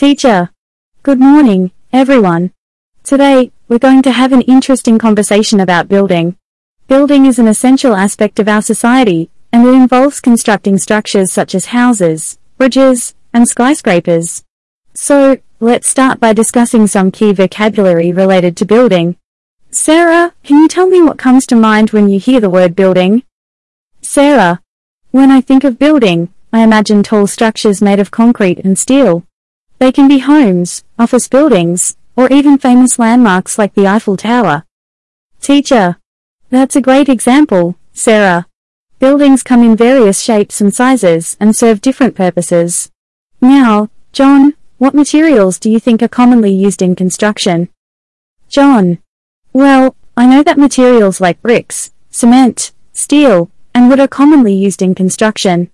Teacher. Good morning, everyone. Today, we're going to have an interesting conversation about building. Building is an essential aspect of our society, and it involves constructing structures such as houses, bridges, and skyscrapers. So, let's start by discussing some key vocabulary related to building. Sarah, can you tell me what comes to mind when you hear the word building? Sarah. When I think of building, I imagine tall structures made of concrete and steel. They can be homes, office buildings, or even famous landmarks like the Eiffel Tower. Teacher. That's a great example, Sarah. Buildings come in various shapes and sizes and serve different purposes. Now, John, what materials do you think are commonly used in construction? John. Well, I know that materials like bricks, cement, steel, and wood are commonly used in construction.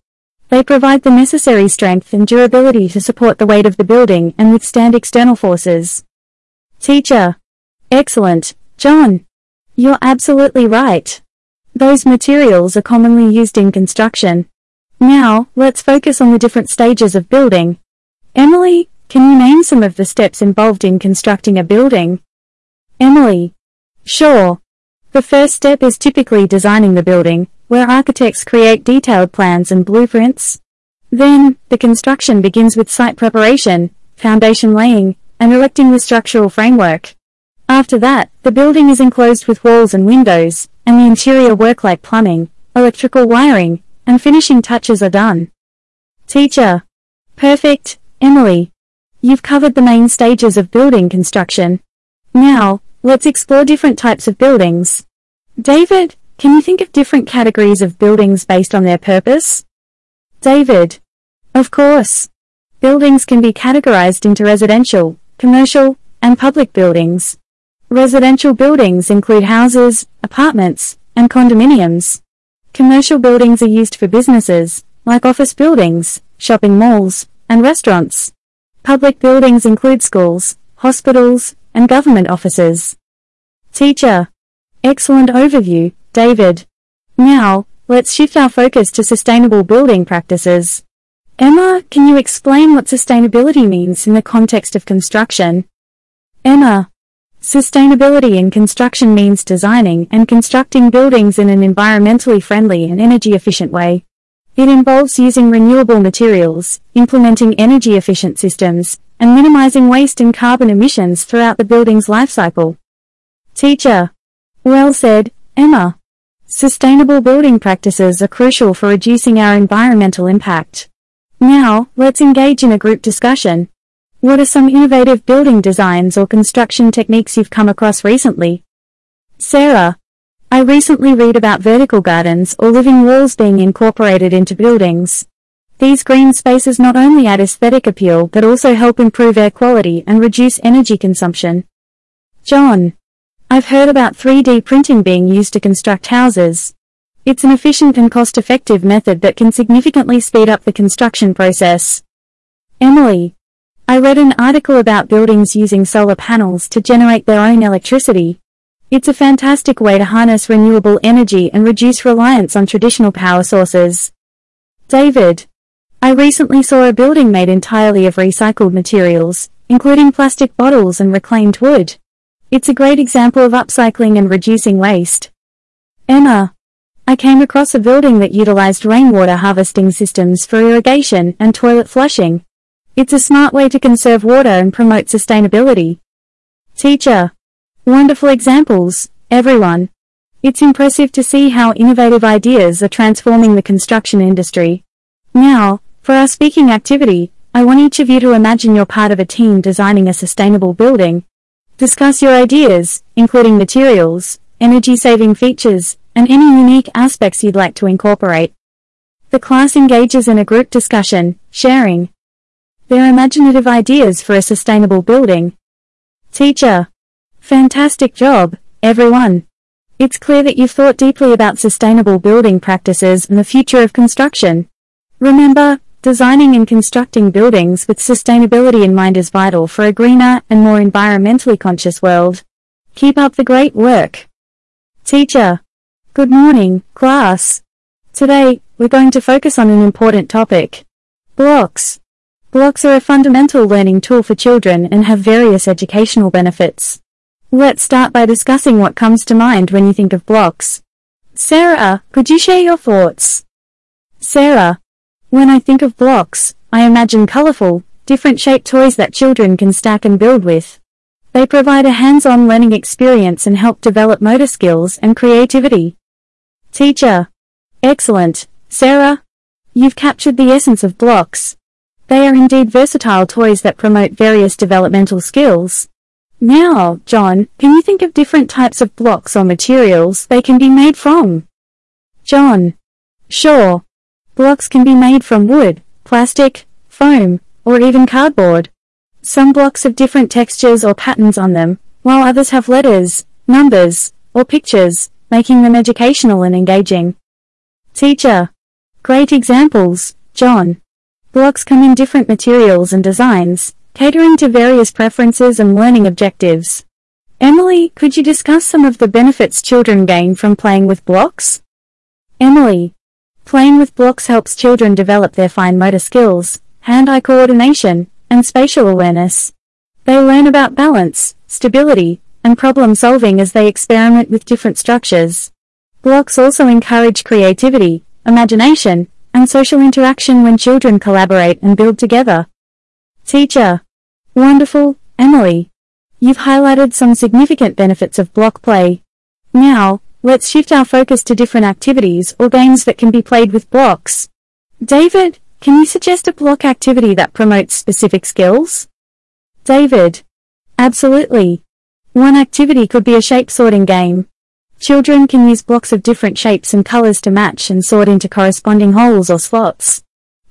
They provide the necessary strength and durability to support the weight of the building and withstand external forces. Teacher. Excellent, John. You're absolutely right. Those materials are commonly used in construction. Now, let's focus on the different stages of building. Emily, can you name some of the steps involved in constructing a building? Emily. Sure. The first step is typically designing the building, where architects create detailed plans and blueprints. Then, the construction begins with site preparation, foundation laying, and erecting the structural framework. After that, the building is enclosed with walls and windows, and the interior work like plumbing, electrical wiring, and finishing touches are done. Teacher. Perfect, Emily. You've covered the main stages of building construction. Now, let's explore different types of buildings. David, can you think of different categories of buildings based on their purpose? David. Of course. Buildings can be categorized into residential, commercial, and public buildings. Residential buildings include houses, apartments, and condominiums. Commercial buildings are used for businesses, like office buildings, shopping malls, and restaurants. Public buildings include schools, hospitals, and government offices. Teacher. Excellent overview, David. Now, let's shift our focus to sustainable building practices. Emma, can you explain what sustainability means in the context of construction? Emma. Sustainability in construction means designing and constructing buildings in an environmentally friendly and energy-efficient way. It involves using renewable materials, implementing energy-efficient systems, and minimizing waste and carbon emissions throughout the building's life cycle. Teacher. Well said, Emma. Sustainable building practices are crucial for reducing our environmental impact. Now, let's engage in a group discussion. What are some innovative building designs or construction techniques you've come across recently? Sarah. I recently read about vertical gardens or living walls being incorporated into buildings. These green spaces not only add aesthetic appeal but also help improve air quality and reduce energy consumption. John. I've heard about 3D printing being used to construct houses. It's an efficient and cost-effective method that can significantly speed up the construction process. Emily. I read an article about buildings using solar panels to generate their own electricity. It's a fantastic way to harness renewable energy and reduce reliance on traditional power sources. David. I recently saw a building made entirely of recycled materials, including plastic bottles and reclaimed wood. It's a great example of upcycling and reducing waste. Emma. I came across a building that utilized rainwater harvesting systems for irrigation and toilet flushing. It's a smart way to conserve water and promote sustainability. Teacher. Wonderful examples, everyone. It's impressive to see how innovative ideas are transforming the construction industry. Now, for our speaking activity, I want each of you to imagine you're part of a team designing a sustainable building. Discuss your ideas, including materials, energy-saving features, and any unique aspects you'd like to incorporate. The class engages in a group discussion, sharing their imaginative ideas for a sustainable building. Teacher. Fantastic job, everyone. It's clear that you've thought deeply about sustainable building practices and the future of construction. Remember, designing and constructing buildings with sustainability in mind is vital for a greener and more environmentally conscious world. Keep up the great work. Teacher. Good morning, class. Today, we're going to focus on an important topic. Blocks. Blocks are a fundamental learning tool for children and have various educational benefits. Let's start by discussing what comes to mind when you think of blocks. Sarah, could you share your thoughts? Sarah, when I think of blocks, I imagine colorful, different-shaped toys that children can stack and build with. They provide a hands-on learning experience and help develop motor skills and creativity. Teacher, excellent, Sarah. You've captured the essence of blocks. They are indeed versatile toys that promote various developmental skills. Now, John, can you think of different types of blocks or materials they can be made from? John, sure. Blocks can be made from wood, plastic, foam, or even cardboard. Some blocks have different textures or patterns on them, while others have letters, numbers, or pictures, making them educational and engaging. Teacher, great examples, John. Blocks come in different materials and designs, catering to various preferences and learning objectives. Emily, could you discuss some of the benefits children gain from playing with blocks? Emily, playing with blocks helps children develop their fine motor skills, hand-eye coordination, and spatial awareness. They learn about balance, stability, and problem-solving as they experiment with different structures. Blocks also encourage creativity, imagination, and social interaction when children collaborate and build together. Teacher, wonderful, Emily. You've highlighted some significant benefits of block play. Now, let's shift our focus to different activities or games that can be played with blocks. David, can you suggest a block activity that promotes specific skills? David, absolutely. One activity could be a shape sorting game. Children can use blocks of different shapes and colors to match and sort into corresponding holes or slots.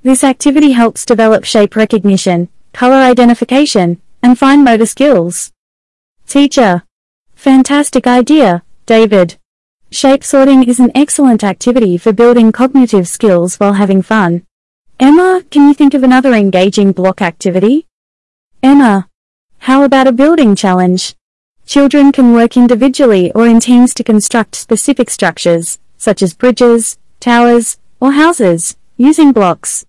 This activity helps develop shape recognition, color identification, and fine motor skills. Teacher, fantastic idea, David. Shape sorting is an excellent activity for building cognitive skills while having fun. Emma, can you think of another engaging block activity? Emma, how about a building challenge? Children can work individually or in teams to construct specific structures, such as bridges, towers, or houses, using blocks.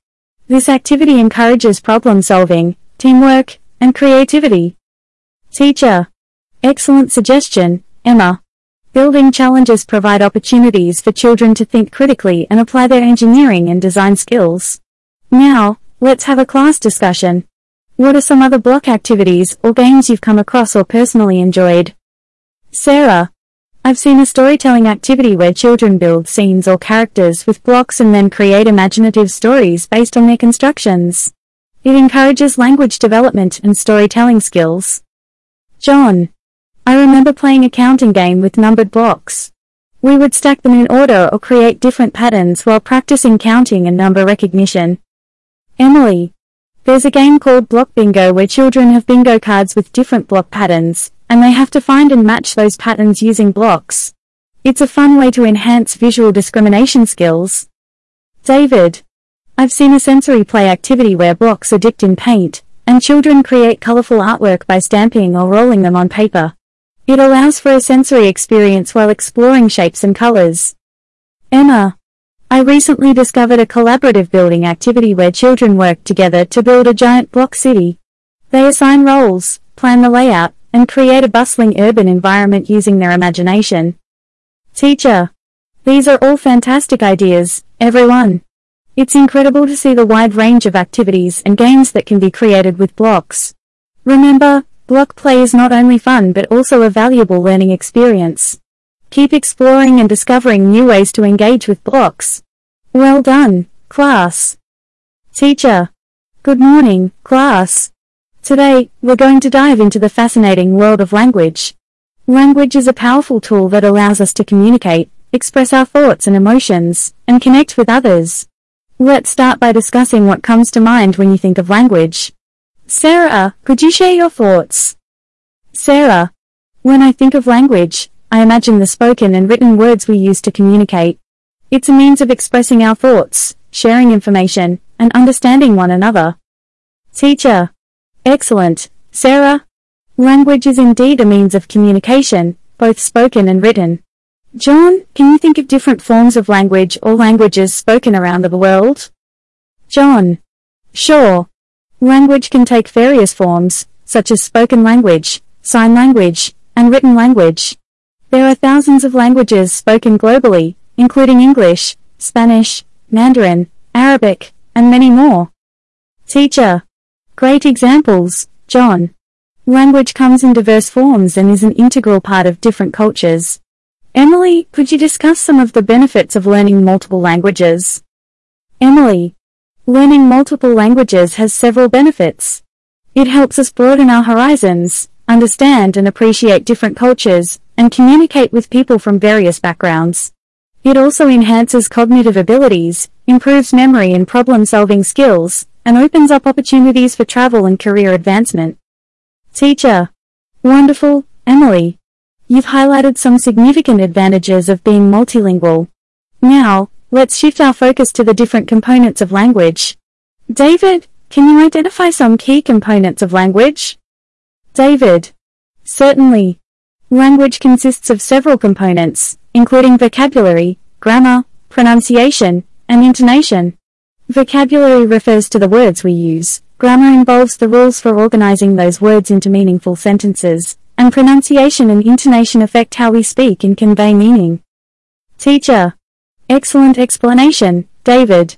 This activity encourages problem-solving, teamwork, and creativity. Teacher, excellent suggestion, Emma. Building challenges provide opportunities for children to think critically and apply their engineering and design skills. Now, let's have a class discussion. What are some other block activities or games you've come across or personally enjoyed? Sarah, I've seen a storytelling activity where children build scenes or characters with blocks and then create imaginative stories based on their constructions. It encourages language development and storytelling skills. John, I remember playing a counting game with numbered blocks. We would stack them in order or create different patterns while practicing counting and number recognition. Emily, there's a game called Block Bingo where children have bingo cards with different block patterns, and they have to find and match those patterns using blocks. It's a fun way to enhance visual discrimination skills. David, I've seen a sensory play activity where blocks are dipped in paint, and children create colorful artwork by stamping or rolling them on paper. It allows for a sensory experience while exploring shapes and colors. Emma, I recently discovered a collaborative building activity where children work together to build a giant block city. They assign roles, plan the layout, and create a bustling urban environment using their imagination. Teacher, these are all fantastic ideas, everyone. It's incredible to see the wide range of activities and games that can be created with blocks. Remember, block play is not only fun but also a valuable learning experience. Keep exploring and discovering new ways to engage with blocks. Well done, class. Teacher, good morning, class. Today, we're going to dive into the fascinating world of language. Language is a powerful tool that allows us to communicate, express our thoughts and emotions, and connect with others. Let's start by discussing what comes to mind when you think of language. Sarah, could you share your thoughts? Sarah, when I think of language, I imagine the spoken and written words we use to communicate. It's a means of expressing our thoughts, sharing information, and understanding one another. Teacher, excellent, Sarah. Language is indeed a means of communication, both spoken and written. John, can you think of different forms of language or languages spoken around the world? John, sure. Language can take various forms, such as spoken language, sign language, and written language. There are thousands of languages spoken globally, including English, Spanish, Mandarin, Arabic, and many more. Teacher. Great examples, John. Language comes in diverse forms and is an integral part of different cultures. Emily, could you discuss some of the benefits of learning multiple languages? Emily. Learning multiple languages has several benefits. It helps us broaden our horizons, understand and appreciate different cultures, and communicate with people from various backgrounds. It also enhances cognitive abilities, improves memory and problem-solving skills, and opens up opportunities for travel and career advancement. Teacher. Wonderful, Emily. You've highlighted some significant advantages of being multilingual. Now, let's shift our focus to the different components of language. David, can you identify some key components of language? David. Certainly. Language consists of several components, including vocabulary, grammar, pronunciation, and intonation. Vocabulary refers to the words we use, grammar involves the rules for organizing those words into meaningful sentences, and pronunciation and intonation affect how we speak and convey meaning. Teacher. Excellent explanation, David.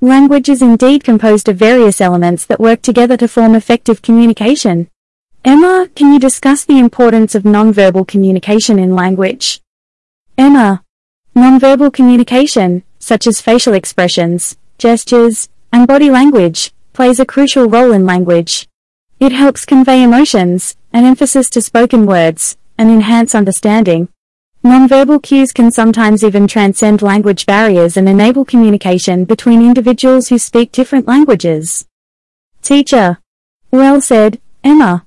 Language is indeed composed of various elements that work together to form effective communication. Emma, can you discuss the importance of nonverbal communication in language? Emma. Nonverbal communication, such as facial expressions, gestures, and body language, plays a crucial role in language. It helps convey emotions, an emphasis to spoken words, and enhance understanding. Nonverbal cues can sometimes even transcend language barriers and enable communication between individuals who speak different languages. Teacher. Well said, Emma.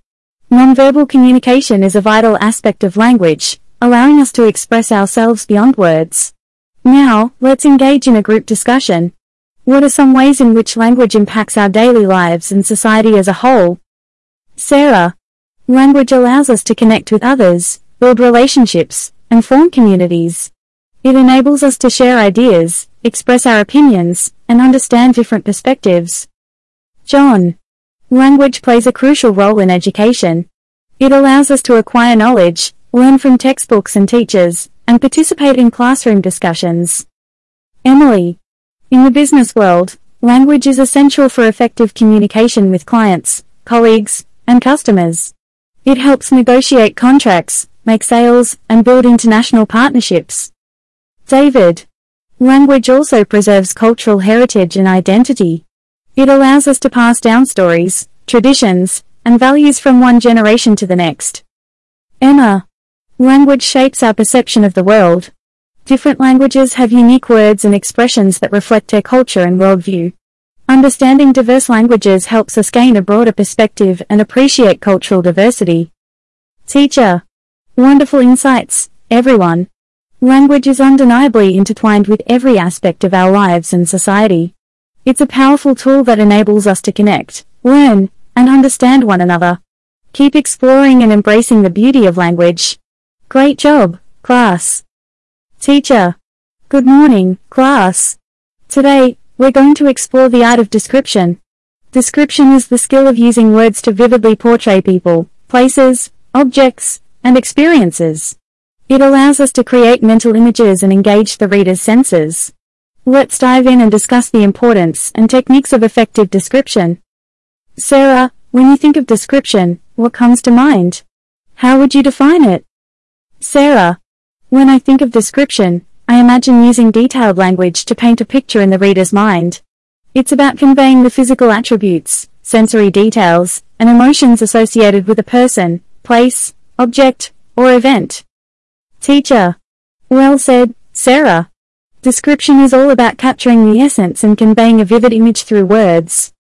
Nonverbal communication is a vital aspect of language, allowing us to express ourselves beyond words. Now, let's engage in a group discussion. What are some ways in which language impacts our daily lives and society as a whole? Sarah. Language allows us to connect with others, build relationships, and form communities. It enables us to share ideas, express our opinions, and understand different perspectives. John. Language plays a crucial role in education. It allows us to acquire knowledge, learn from textbooks and teachers, and participate in classroom discussions. Emily. In the business world, language is essential for effective communication with clients, colleagues, and customers. It helps negotiate contracts, make sales, and build international partnerships. David. Language also preserves cultural heritage and identity. It allows us to pass down stories, traditions, and values from one generation to the next. Emma. Language shapes our perception of the world. Different languages have unique words and expressions that reflect their culture and worldview. Understanding diverse languages helps us gain a broader perspective and appreciate cultural diversity. Teacher. Wonderful insights, everyone. Language is undeniably intertwined with every aspect of our lives and society. It's a powerful tool that enables us to connect, learn, and understand one another. Keep exploring and embracing the beauty of language. Great job, class. Teacher. Good morning, class. Today, we're going to explore the art of description. Description is the skill of using words to vividly portray people, places, objects, and experiences. It allows us to create mental images and engage the reader's senses. Let's dive in and discuss the importance and techniques of effective description. Sarah, when you think of description, what comes to mind? How would you define it? Sarah. When I think of description, I imagine using detailed language to paint a picture in the reader's mind. It's about conveying the physical attributes, sensory details, and emotions associated with a person, place, object, or event. Teacher. Well said, Sarah. Description is all about capturing the essence and conveying a vivid image through words.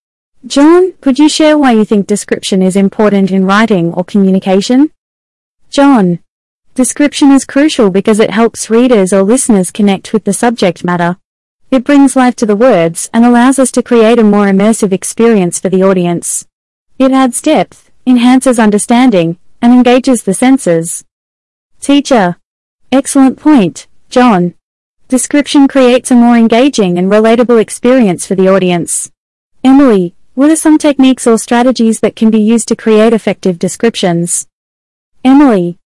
John, could you share why you think description is important in writing or communication? John. Description is crucial because it helps readers or listeners connect with the subject matter. It brings life to the words and allows us to create a more immersive experience for the audience. It adds depth, enhances understanding, and engages the senses. Teacher. Excellent point, John. Description creates a more engaging and relatable experience for the audience. Emily, What are some techniques or strategies that can be used to create effective descriptions? Emily.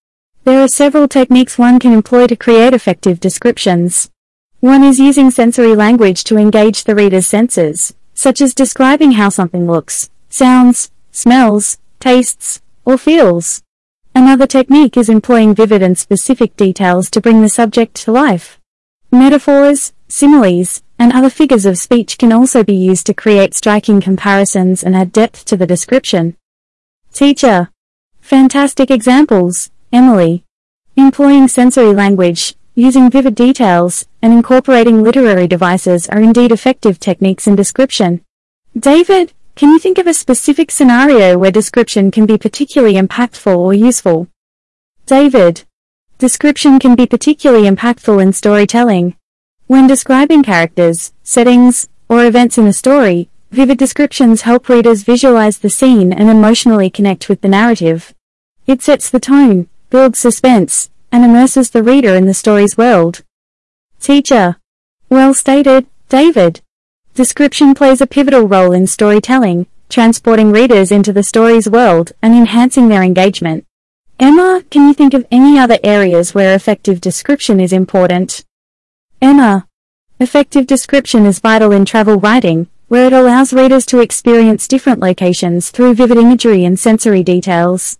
There are several techniques one can employ to create effective descriptions. One is using sensory language to engage the reader's senses, such as describing how something looks, sounds, smells, tastes, or feels. Another technique is employing vivid and specific details to bring the subject to life. Metaphors, similes, and other figures of speech can also be used to create striking comparisons and add depth to the description. Teacher. Fantastic examples. Emily. Employing sensory language, using vivid details, and incorporating literary devices are indeed effective techniques in description. David, can you think of a specific scenario where description can be particularly impactful or useful? David. Description can be particularly impactful in storytelling. When describing characters, settings, or events in a story, vivid descriptions help readers visualize the scene and emotionally connect with the narrative. It sets the tone, builds suspense, and immerses the reader in the story's world. Teacher. Well stated, David. Description plays a pivotal role in storytelling, transporting readers into the story's world and enhancing their engagement. Emma, can you think of any other areas where effective description is important? Emma. Effective description is vital in travel writing, where it allows readers to experience different locations through vivid imagery and sensory details.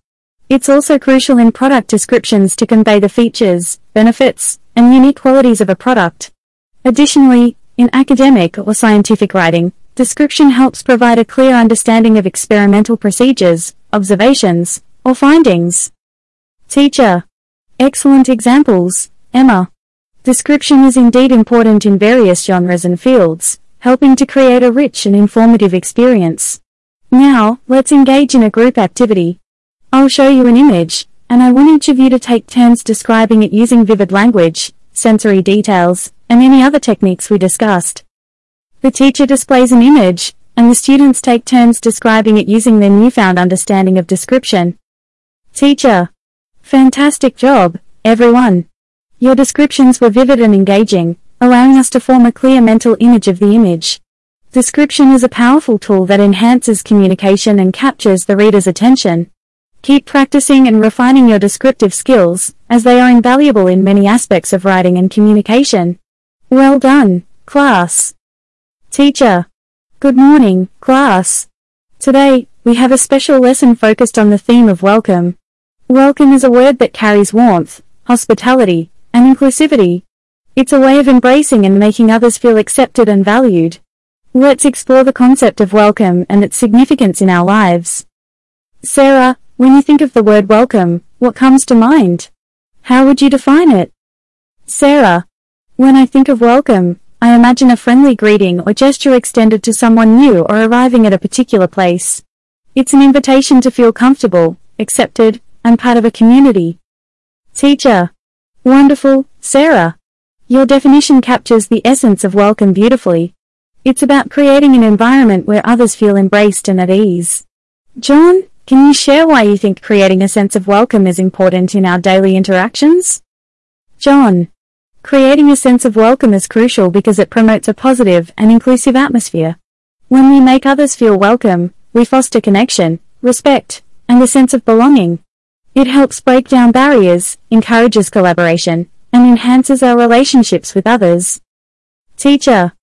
It's also crucial in product descriptions to convey the features, benefits, and unique qualities of a product. Additionally, in academic or scientific writing, description helps provide a clear understanding of experimental procedures, observations, or findings. Teacher. Excellent examples, Emma. Description is indeed important in various genres and fields, helping to create a rich and informative experience. Now, let's engage in a group activity. I'll show you an image, and I want each of you to take turns describing it using vivid language, sensory details, and any other techniques we discussed. The teacher displays an image, and the students take turns describing it using their newfound understanding of description. Teacher. Fantastic job, everyone. Your descriptions were vivid and engaging, allowing us to form a clear mental image of the image. Description is a powerful tool that enhances communication and captures the reader's attention. Keep practicing and refining your descriptive skills, as they are invaluable in many aspects of writing and communication. Well done, class. Teacher. Good morning, class. Today, we have a special lesson focused on the theme of welcome. Welcome is a word that carries warmth, hospitality, and inclusivity. It's a way of embracing and making others feel accepted and valued. Let's explore the concept of welcome and its significance in our lives. Sarah, when you think of the word welcome, what comes to mind? How would you define it? Sarah. When I think of welcome, I imagine a friendly greeting or gesture extended to someone new or arriving at a particular place. It's an invitation to feel comfortable, accepted, and part of a community. Teacher. Wonderful, Sarah. Your definition captures the essence of welcome beautifully. It's about creating an environment where others feel embraced and at ease. John, can you share why you think creating a sense of welcome is important in our daily interactions? John. Creating a sense of welcome is crucial because it promotes a positive and inclusive atmosphere. When we make others feel welcome, we foster connection, respect, and a sense of belonging. It helps break down barriers, encourages collaboration, and enhances our relationships with others. Teacher.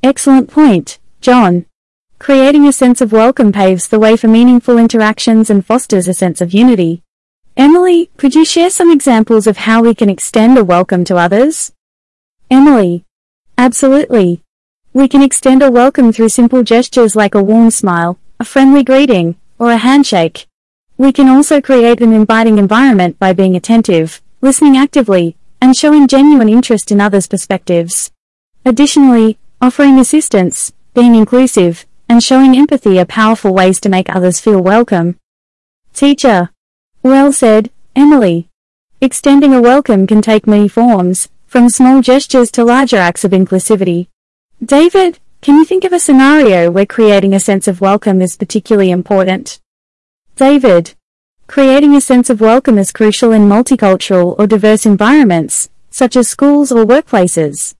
Excellent point, John. Creating a sense of welcome paves the way for meaningful interactions and fosters a sense of unity. Emily, could you share some examples of how we can extend a welcome to others? Emily. Absolutely. We can extend a welcome through simple gestures like a warm smile, a friendly greeting, or a handshake. We can also create an inviting environment by being attentive, listening actively, and showing genuine interest in others' perspectives. Additionally, offering assistance, being inclusive, and showing empathy are powerful ways to make others feel welcome. Teacher. Well said, Emily. Extending a welcome can take many forms, from small gestures to larger acts of inclusivity. David, can you think of a scenario where creating a sense of welcome is particularly important? David. Creating a sense of welcome is crucial in multicultural or diverse environments, such as schools or workplaces.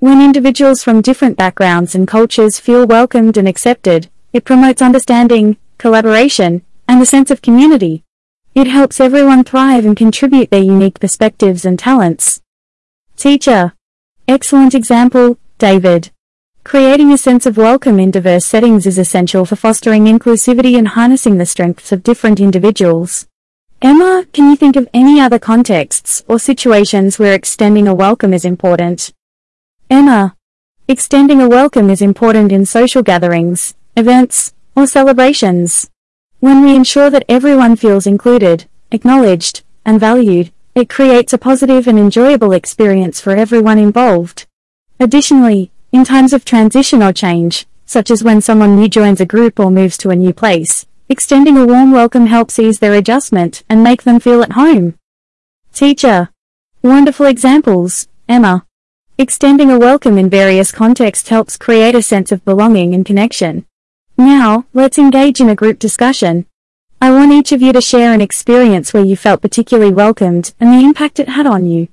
When individuals from different backgrounds and cultures feel welcomed and accepted, It promotes understanding, collaboration, and the sense of community. It helps everyone thrive and contribute their unique perspectives and talents. Teacher. Excellent example, David. Creating a sense of welcome in diverse settings is essential for fostering inclusivity and harnessing the strengths of different individuals. Emma, can you think of any other contexts or situations where extending a welcome is important? Emma. Extending a welcome is important in social gatherings, events, or celebrations. When we ensure that everyone feels included, acknowledged, and valued, it creates a positive and enjoyable experience for everyone involved. Additionally, in times of transition or change, such as when someone new joins a group or moves to a new place, extending a warm welcome helps ease their adjustment and make them feel at home. Teacher. Wonderful examples, Emma. Extending a welcome in various contexts helps create a sense of belonging and connection. Now, let's engage in a group discussion. I want each of you to share an experience where you felt particularly welcomed and the impact it had on you.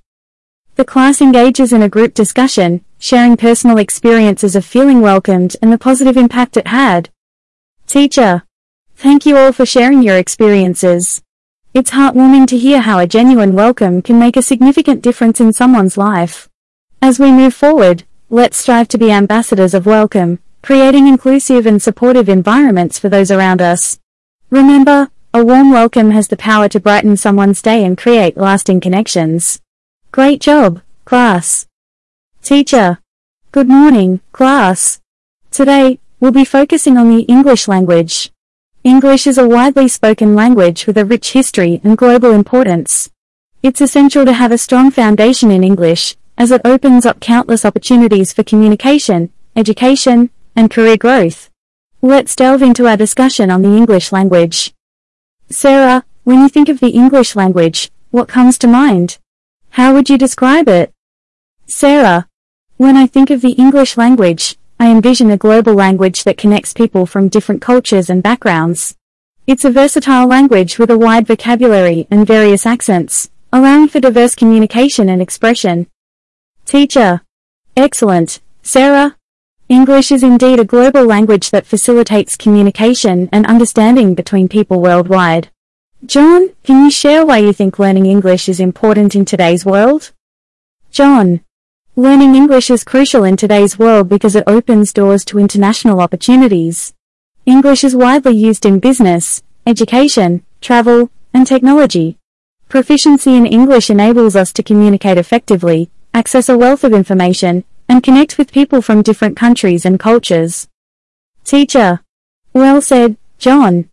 The class engages in a group discussion, sharing personal experiences of feeling welcomed and the positive impact it had. Teacher. Thank you all for sharing your experiences. It's heartwarming to hear how a genuine welcome can make a significant difference in someone's life. As we move forward, let's strive to be ambassadors of welcome, creating inclusive and supportive environments for those around us. Remember, a warm welcome has the power to brighten someone's day and create lasting connections. Great job, class. Teacher. Good morning, class. Today, we'll be focusing on the English language. English is a widely spoken language with a rich history and global importance. It's essential to have a strong foundation in English, as it opens up countless opportunities for communication, education, and career growth. Let's delve into our discussion on the English language. Sarah, when you think of the English language, what comes to mind? How would you describe it? Sarah. When I think of the English language, I envision a global language that connects people from different cultures and backgrounds. It's a versatile language with a wide vocabulary and various accents, allowing for diverse communication and expression. Teacher. Excellent, Sarah. English is indeed a global language that facilitates communication and understanding between people worldwide. John, can you share why you think learning English is important in today's world? John. Learning English is crucial in today's world because it opens doors to international opportunities. English is widely used in business, education, travel, and technology. Proficiency in English enables us to communicate effectively, access a wealth of information, and connect with people from different countries and cultures. Teacher. Well said, John.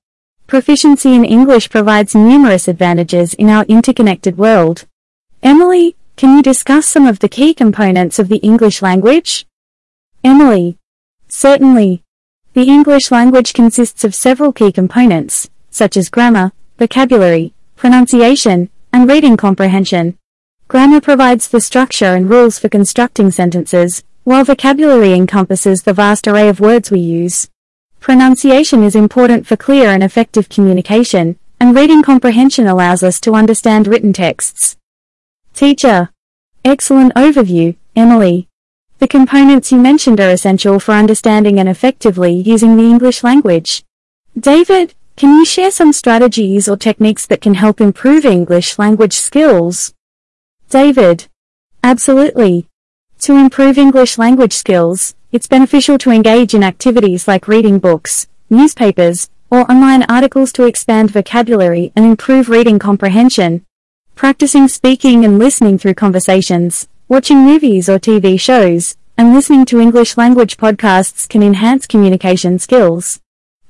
Proficiency in English provides numerous advantages in our interconnected world. Emily, can you discuss some of the key components of the English language? Emily. Certainly. The English language consists of several key components, such as grammar, vocabulary, pronunciation, and reading comprehension. Grammar provides the structure and rules for constructing sentences, while vocabulary encompasses the vast array of words we use. Pronunciation is important for clear and effective communication, and reading comprehension allows us to understand written texts. Teacher. Excellent overview, Emily. The components you mentioned are essential for understanding and effectively using the English language. David, can you share some strategies or techniques that can help improve English language skills? David. Absolutely. To improve English language skills, it's beneficial to engage in activities like reading books, newspapers, or online articles to expand vocabulary and improve reading comprehension. Practicing speaking and listening through conversations, watching movies or TV shows, and listening to English language podcasts can enhance communication skills.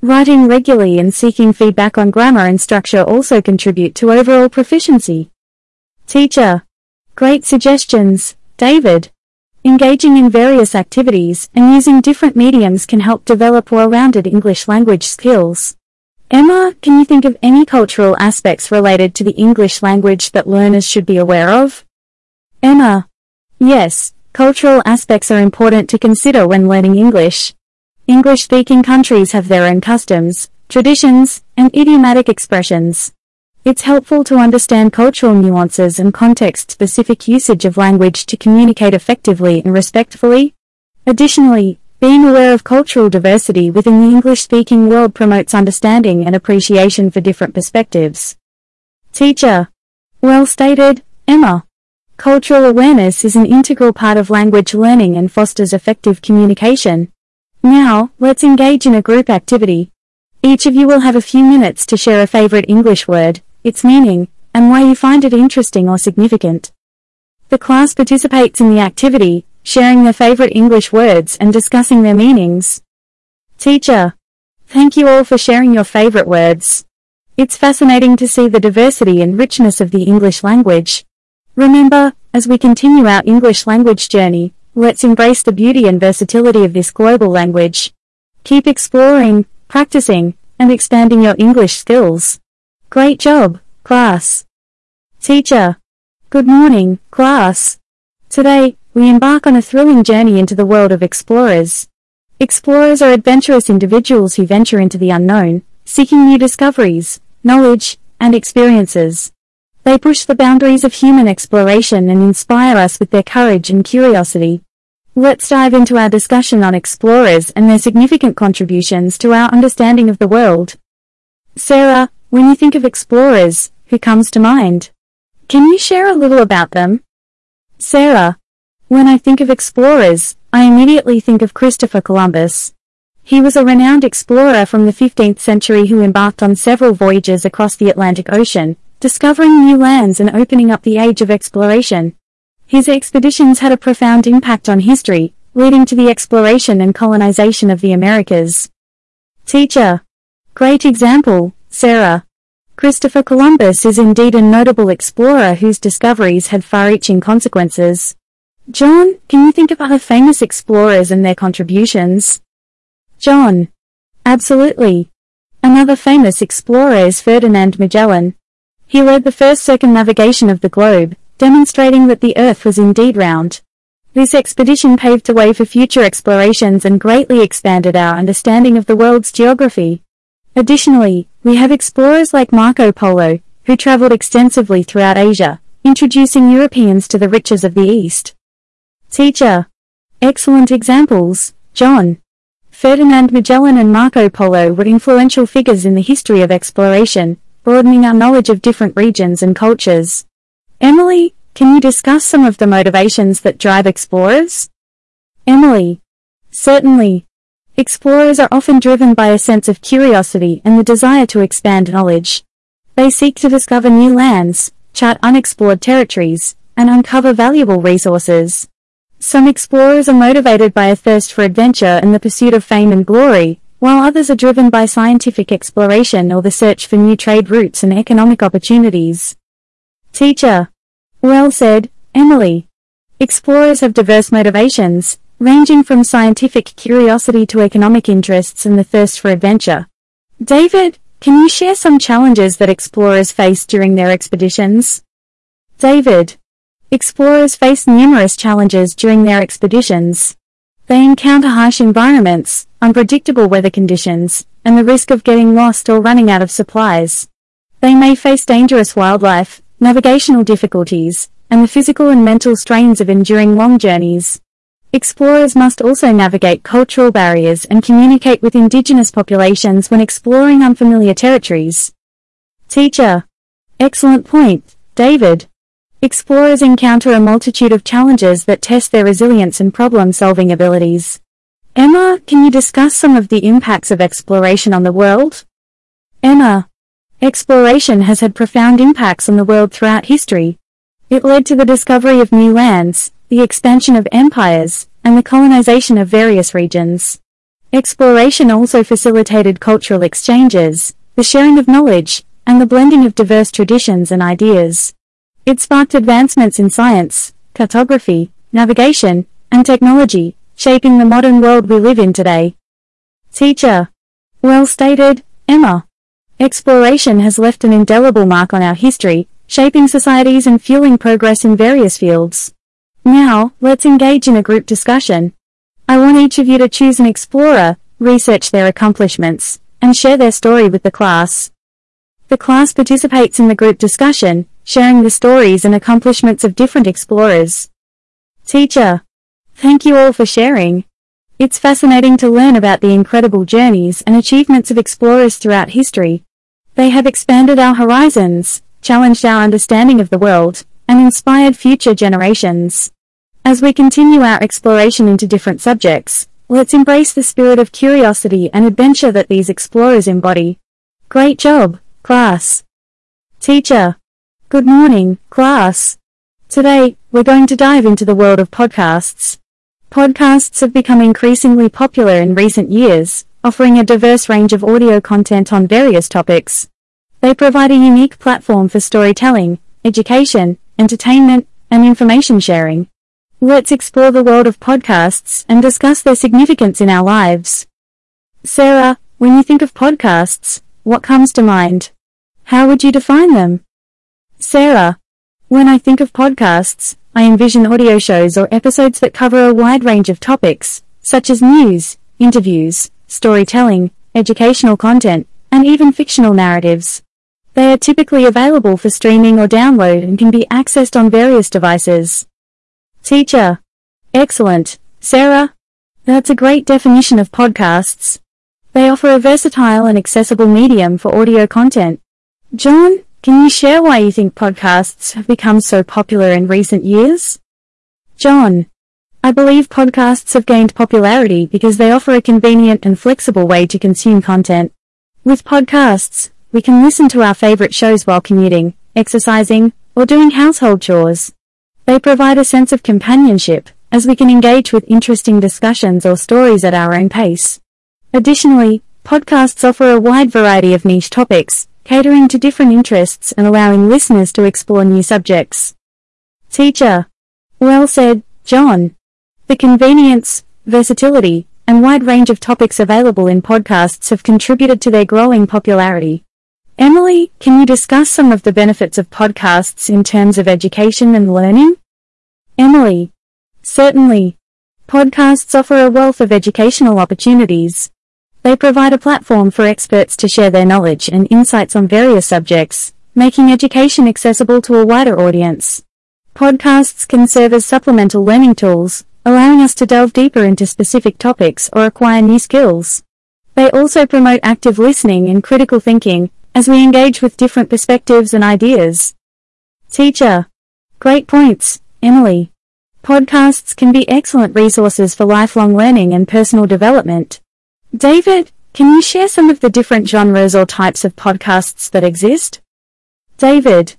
Writing regularly and seeking feedback on grammar and structure also contribute to overall proficiency. Teacher. Great suggestions, David. Engaging in various activities and using different mediums can help develop well-rounded English language skills. Emma, can you think of any cultural aspects related to the English language that learners should be aware of? Emma. Yes, cultural aspects are important to consider when learning English. English-speaking countries have their own customs, traditions, and idiomatic expressions. It's helpful to understand cultural nuances and context-specific usage of language to communicate effectively and respectfully. Additionally, Being aware of cultural diversity within the English-speaking world promotes understanding and appreciation for different perspectives. Teacher. Well stated, Emma. Cultural awareness is an integral part of language learning and fosters effective communication. Now, let's engage in a group activity. Each of you will have a few minutes to share a favorite English word, its meaning, and why you find it interesting or significant. The class participates in the activity, sharing their favorite English words and discussing their meanings. Teacher. Thank you all for sharing your favorite words. It's fascinating to see the diversity and richness of the English language. Remember, as we continue our English language journey, let's embrace the beauty and versatility of this global language. Keep exploring, practicing, and expanding your English skills. Great job, class. Teacher. Good morning, class. Today, we embark on a thrilling journey into the world of explorers. Explorers are adventurous individuals who venture into the unknown, seeking new discoveries, knowledge, and experiences. They push the boundaries of human exploration and inspire us with their courage and curiosity. Let's dive into our discussion on explorers and their significant contributions to our understanding of the world. Sarah, when you think of explorers, who comes to mind? Can you share a little about them? Sarah. When I think of explorers, I immediately think of Christopher Columbus. He was a renowned explorer from the 15th century who embarked on several voyages across the Atlantic Ocean, discovering new lands and opening up the age of exploration. His expeditions had a profound impact on history, leading to the exploration and colonization of the Americas. Teacher. Great example, Sarah. Christopher Columbus is indeed a notable explorer whose discoveries had far-reaching consequences. John, can you think of other famous explorers and their contributions? John. Absolutely. Another famous explorer is Ferdinand Magellan. He led the first circumnavigation of the globe, demonstrating that the Earth was indeed round. This expedition paved the way for future explorations and greatly expanded our understanding of the world's geography. Additionally, we have explorers like Marco Polo, who traveled extensively throughout Asia, introducing Europeans to the riches of the East. Teacher. Excellent examples, John. Ferdinand Magellan and Marco Polo were influential figures in the history of exploration, broadening our knowledge of different regions and cultures. Emily, can you discuss some of the motivations that drive explorers? Emily. Certainly. Explorers are often driven by a sense of curiosity and the desire to expand knowledge. They seek to discover new lands, chart unexplored territories, and uncover valuable resources. Some explorers are motivated by a thirst for adventure and the pursuit of fame and glory, while others are driven by scientific exploration or the search for new trade routes and economic opportunities. Teacher. Well said, Emily. Explorers have diverse motivations, ranging from scientific curiosity to economic interests and the thirst for adventure. David, can you share some challenges that explorers face during their expeditions? David. Explorers face numerous challenges during their expeditions. They encounter harsh environments, unpredictable weather conditions, and the risk of getting lost or running out of supplies. They may face dangerous wildlife, navigational difficulties, and the physical and mental strains of enduring long journeys. Explorers must also navigate cultural barriers and communicate with indigenous populations when exploring unfamiliar territories. Teacher. Excellent point, David. Explorers encounter a multitude of challenges that test their resilience and problem-solving abilities. Emma, can you discuss some of the impacts of exploration on the world? Emma. Exploration has had profound impacts on the world throughout history. It led to the discovery of new lands, the expansion of empires, and the colonization of various regions. Exploration also facilitated cultural exchanges, the sharing of knowledge, and the blending of diverse traditions and ideas. It sparked advancements in science, cartography, navigation, and technology, shaping the modern world we live in today. Teacher. Well stated, Emma. Exploration has left an indelible mark on our history, shaping societies and fueling progress in various fields. Now, let's engage in a group discussion. I want each of you to choose an explorer, research their accomplishments, and share their story with the class. The class participates in the group discussion, sharing the stories and accomplishments of different explorers. Teacher. Thank you all for sharing. It's fascinating to learn about the incredible journeys and achievements of explorers throughout history. They have expanded our horizons, challenged our understanding of the world, and inspired future generations. As we continue our exploration into different subjects, let's embrace the spirit of curiosity and adventure that these explorers embody. Great job, class. Teacher. Good morning, class. Today, we're going to dive into the world of podcasts. Podcasts have become increasingly popular in recent years, offering a diverse range of audio content on various topics. They provide a unique platform for storytelling, education, entertainment, and information sharing. Let's explore the world of podcasts and discuss their significance in our lives. Sarah, when you think of podcasts, what comes to mind? How would you define them? Sarah, when I think of podcasts, I envision audio shows or episodes that cover a wide range of topics, such as news, interviews, storytelling, educational content, and even fictional narratives. They are typically available for streaming or download and can be accessed on various devices. Teacher. Excellent, Sarah. That's a great definition of podcasts. They offer a versatile and accessible medium for audio content. John, can you share why you think podcasts have become so popular in recent years? John. I believe podcasts have gained popularity because they offer a convenient and flexible way to consume content. With podcasts, we can listen to our favorite shows while commuting, exercising, or doing household chores. They provide a sense of companionship, as we can engage with interesting discussions or stories at our own pace. Additionally, podcasts offer a wide variety of niche topics, catering to different interests and allowing listeners to explore new subjects. Teacher. Well said, John. The convenience, versatility, and wide range of topics available in podcasts have contributed to their growing popularity. Emily, can you discuss some of the benefits of podcasts in terms of education and learning? Emily. Certainly. Podcasts offer a wealth of educational opportunities. They provide a platform for experts to share their knowledge and insights on various subjects, making education accessible to a wider audience. Podcasts can serve as supplemental learning tools, allowing us to delve deeper into specific topics or acquire new skills. They also promote active listening and critical thinking, as we engage with different perspectives and ideas. Teacher. Great points, Emily. Podcasts can be excellent resources for lifelong learning and personal development. David, can you share some of the different genres or types of podcasts that exist? David.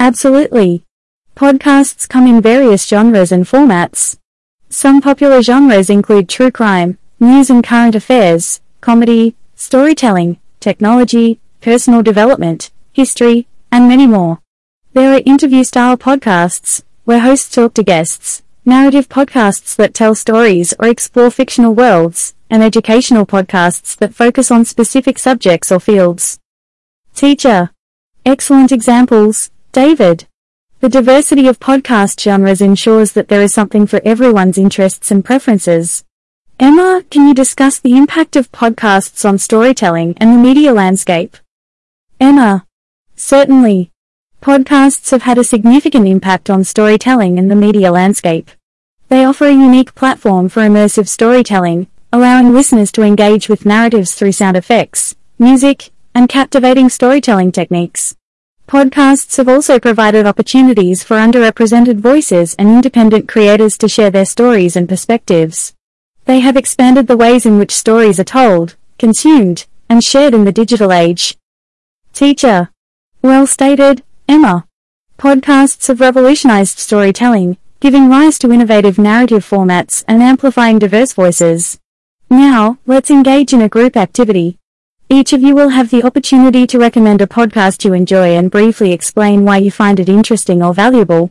Absolutely. Podcasts come in various genres and formats. Some popular genres include true crime, news and current affairs, comedy, storytelling, technology, personal development, history, and many more. There are interview-style podcasts, where hosts talk to guests, narrative podcasts that tell stories or explore fictional worlds, and educational podcasts that focus on specific subjects or fields. Teacher. Excellent examples, David. The diversity of podcast genres ensures that there is something for everyone's interests and preferences. Emma, can you discuss the impact of podcasts on storytelling and the media landscape? Emma. Certainly. Podcasts have had a significant impact on storytelling and the media landscape. They offer a unique platform for immersive storytelling, allowing listeners to engage with narratives through sound effects, music, and captivating storytelling techniques. Podcasts have also provided opportunities for underrepresented voices and independent creators to share their stories and perspectives. They have expanded the ways in which stories are told, consumed, and shared in the digital age. Teacher. Well stated, Emma. Podcasts have revolutionized storytelling, giving rise to innovative narrative formats and amplifying diverse voices. Now, let's engage in a group activity. Each of you will have the opportunity to recommend a podcast you enjoy and briefly explain why you find it interesting or valuable.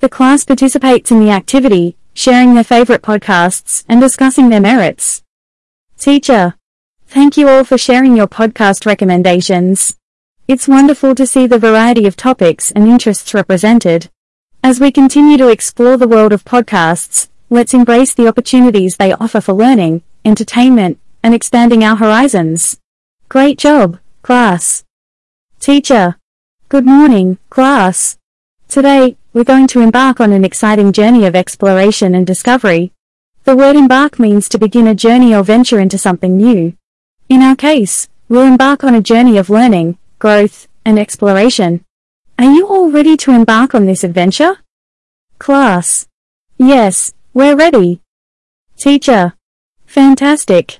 The class participates in the activity, sharing their favorite podcasts and discussing their merits. Teacher. Thank you all for sharing your podcast recommendations. It's wonderful to see the variety of topics and interests represented. As we continue to explore the world of podcasts, let's embrace the opportunities they offer for learning, entertainment, and expanding our horizons. Great job, class. Teacher. Good morning, class. Today, we're going to embark on an exciting journey of exploration and discovery. The word embark means to begin a journey or venture into something new. In our case, we'll embark on a journey of learning, growth, and exploration. Are you all ready to embark on this adventure? Class. Yes, we're ready. Teacher. Fantastic.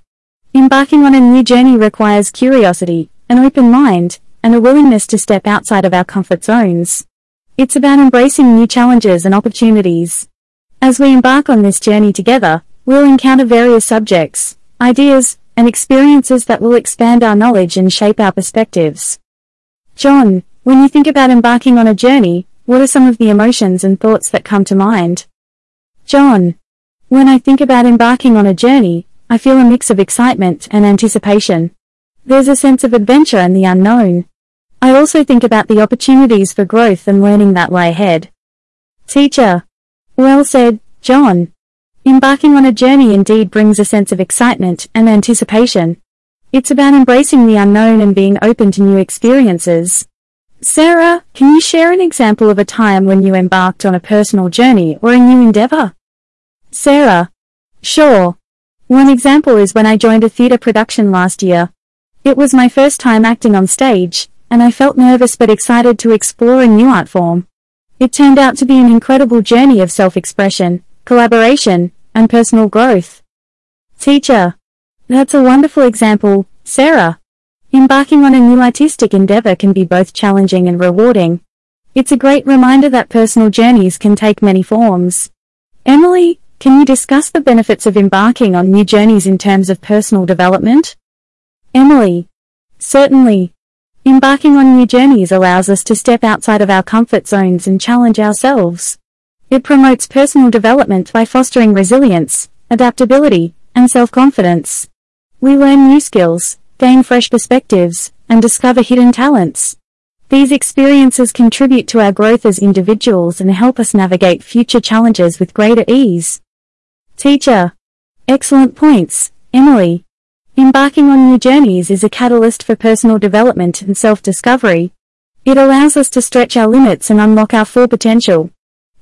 Embarking on a new journey requires curiosity, an open mind, and a willingness to step outside of our comfort zones. It's about embracing new challenges and opportunities. As we embark on this journey together, we'll encounter various subjects, ideas, and experiences that will expand our knowledge and shape our perspectives. John, when you think about embarking on a journey, what are some of the emotions and thoughts that come to mind? John, when I think about embarking on a journey, I feel a mix of excitement and anticipation. There's a sense of adventure and the unknown. I also think about the opportunities for growth and learning that lie ahead. Teacher. Well said, John. Embarking on a journey indeed brings a sense of excitement and anticipation. It's about embracing the unknown and being open to new experiences. Sarah, can you share an example of a time when you embarked on a personal journey or a new endeavor? Sarah. Sure. One example is when I joined a theater production last year. It was my first time acting on stage, and I felt nervous but excited to explore a new art form. It turned out to be an incredible journey of self-expression, collaboration, and personal growth. Teacher. That's a wonderful example, Sarah. Embarking on a new artistic endeavor can be both challenging and rewarding. It's a great reminder that personal journeys can take many forms. Emily, can you discuss the benefits of embarking on new journeys in terms of personal development? Emily. Certainly. Embarking on new journeys allows us to step outside of our comfort zones and challenge ourselves. It promotes personal development by fostering resilience, adaptability, and self-confidence. We learn new skills, gain fresh perspectives, and discover hidden talents. These experiences contribute to our growth as individuals and help us navigate future challenges with greater ease. Teacher. Excellent points, Emily. Embarking on new journeys is a catalyst for personal development and self-discovery. It allows us to stretch our limits and unlock our full potential.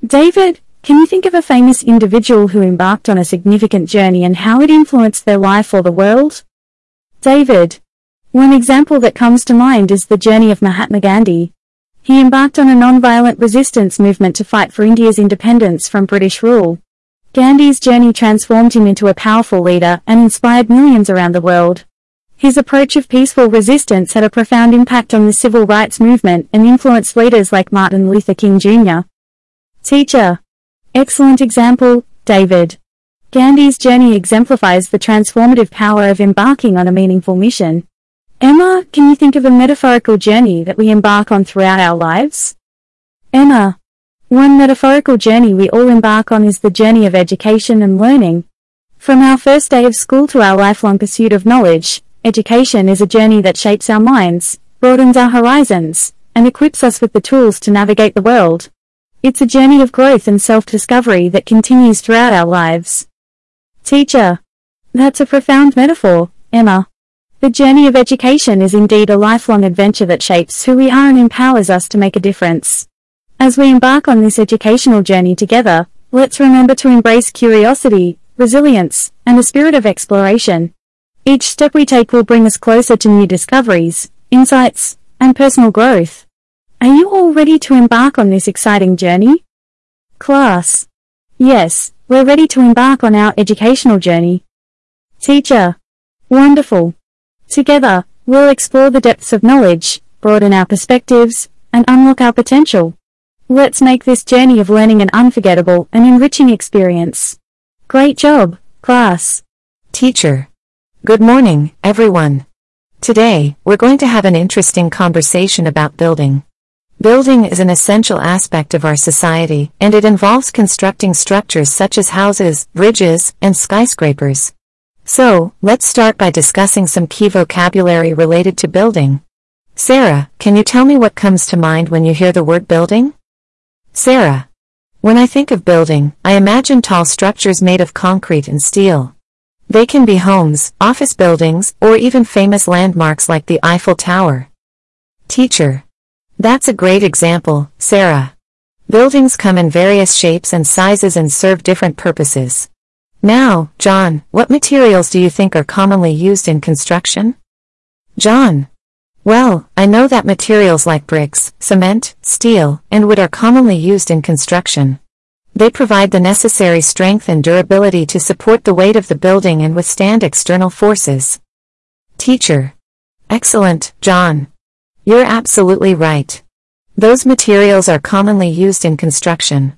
David, can you think of a famous individual who embarked on a significant journey and how it influenced their life or the world? David. One example that comes to mind is the journey of Mahatma Gandhi. He embarked on a non-violent resistance movement to fight for India's independence from British rule. Gandhi's journey transformed him into a powerful leader and inspired millions around the world. His approach of peaceful resistance had a profound impact on the civil rights movement and influenced leaders like Martin Luther King Jr. Teacher. Excellent example, David. Gandhi's journey exemplifies the transformative power of embarking on a meaningful mission. Emma, can you think of a metaphorical journey that we embark on throughout our lives? Emma. One metaphorical journey we all embark on is the journey of education and learning. From our first day of school to our lifelong pursuit of knowledge, education is a journey that shapes our minds, broadens our horizons, and equips us with the tools to navigate the world. It's a journey of growth and self-discovery that continues throughout our lives. Teacher. That's a profound metaphor, Emma. The journey of education is indeed a lifelong adventure that shapes who we are and empowers us to make a difference. As we embark on this educational journey together, let's remember to embrace curiosity, resilience, and a spirit of exploration. Each step we take will bring us closer to new discoveries, insights, and personal growth. Are you all ready to embark on this exciting journey? Class. Yes, we're ready to embark on our educational journey. Teacher. Wonderful. Together, we'll explore the depths of knowledge, broaden our perspectives, and unlock our potential. Let's make this journey of learning an unforgettable and enriching experience. Great job, class. Teacher. Good morning, everyone. Today, we're going to have an interesting conversation about building. Building is an essential aspect of our society, and it involves constructing structures such as houses, bridges, and skyscrapers. So, let's start by discussing some key vocabulary related to building. Sarah, can you tell me what comes to mind when you hear the word building? Sarah. When I think of building, I imagine tall structures made of concrete and steel. They can be homes, office buildings, or even famous landmarks like the Eiffel Tower. Teacher. That's a great example, Sarah. Buildings come in various shapes and sizes and serve different purposes. Now, John, what materials do you think are commonly used in construction? John: Well, I know that materials like bricks, cement, steel, and wood are commonly used in construction. They provide the necessary strength and durability to support the weight of the building and withstand external forces. Teacher: Excellent, John. You're absolutely right. Those materials are commonly used in construction.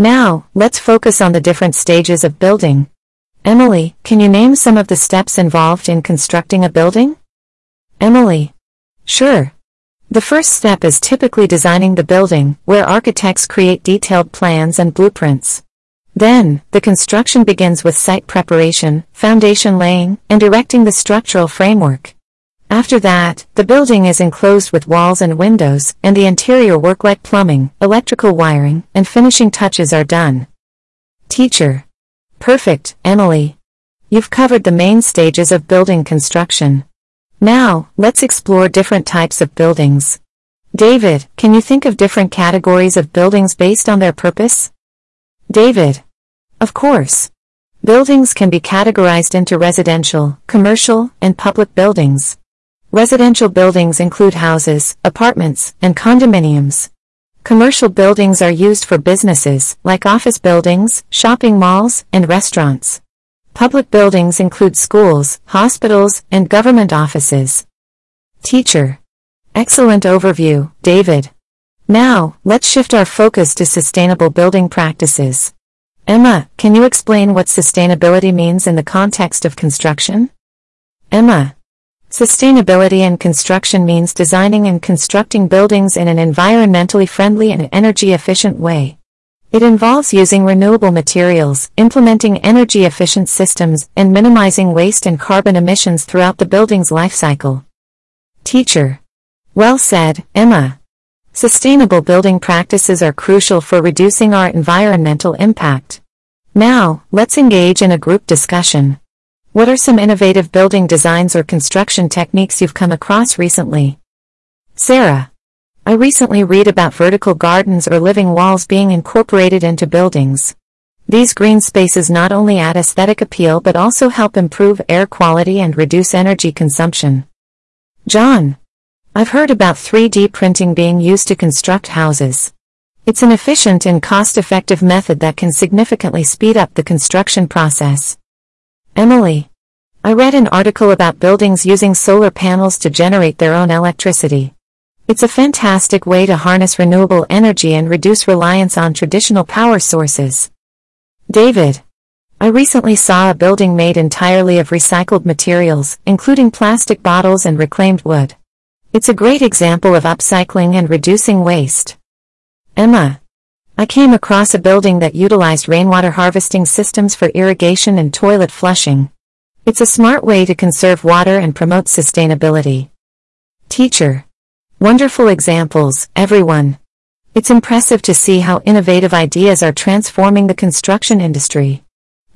Now, let's focus on the different stages of building. Emily, can you name some of the steps involved in constructing a building? Emily: Sure. The first step is typically designing the building, where architects create detailed plans and blueprints. Then, the construction begins with site preparation, foundation laying, and erecting the structural framework. After that, the building is enclosed with walls and windows, and the interior work like plumbing, electrical wiring, and finishing touches are done. Teacher: Perfect, Emily. You've covered the main stages of building construction. Now, let's explore different types of buildings. David, can you think of different categories of buildings based on their purpose? David: Of course. Buildings can be categorized into residential, commercial, and public buildings. Residential buildings include houses, apartments, and condominiums. Commercial buildings are used for businesses, like office buildings, shopping malls, and restaurants. Public buildings include schools, hospitals, and government offices. Teacher: Excellent overview, David. Now, let's shift our focus to sustainable building practices. Emma, can you explain what sustainability means in the context of construction? Emma: Sustainability in construction means designing and constructing buildings in an environmentally friendly and energy-efficient way. It involves using renewable materials, implementing energy-efficient systems, and minimizing waste and carbon emissions throughout the building's life cycle. Teacher: Well said, Emma. Sustainable building practices are crucial for reducing our environmental impact. Now, let's engage in a group discussion. What are some innovative building designs or construction techniques you've come across recently? Sarah: I recently read about vertical gardens or living walls being incorporated into buildings. These green spaces not only add aesthetic appeal but also help improve air quality and reduce energy consumption. John: I've heard about 3D printing being used to construct houses. It's an efficient and cost-effective method that can significantly speed up the construction process. Emily: I read an article about buildings using solar panels to generate their own electricity. It's a fantastic way to harness renewable energy and reduce reliance on traditional power sources. David: I recently saw a building made entirely of recycled materials, including plastic bottles and reclaimed wood. It's a great example of upcycling and reducing waste. Emma: I came across a building that utilized rainwater harvesting systems for irrigation and toilet flushing. It's a smart way to conserve water and promote sustainability. Teacher: Wonderful examples, everyone. It's impressive to see how innovative ideas are transforming the construction industry.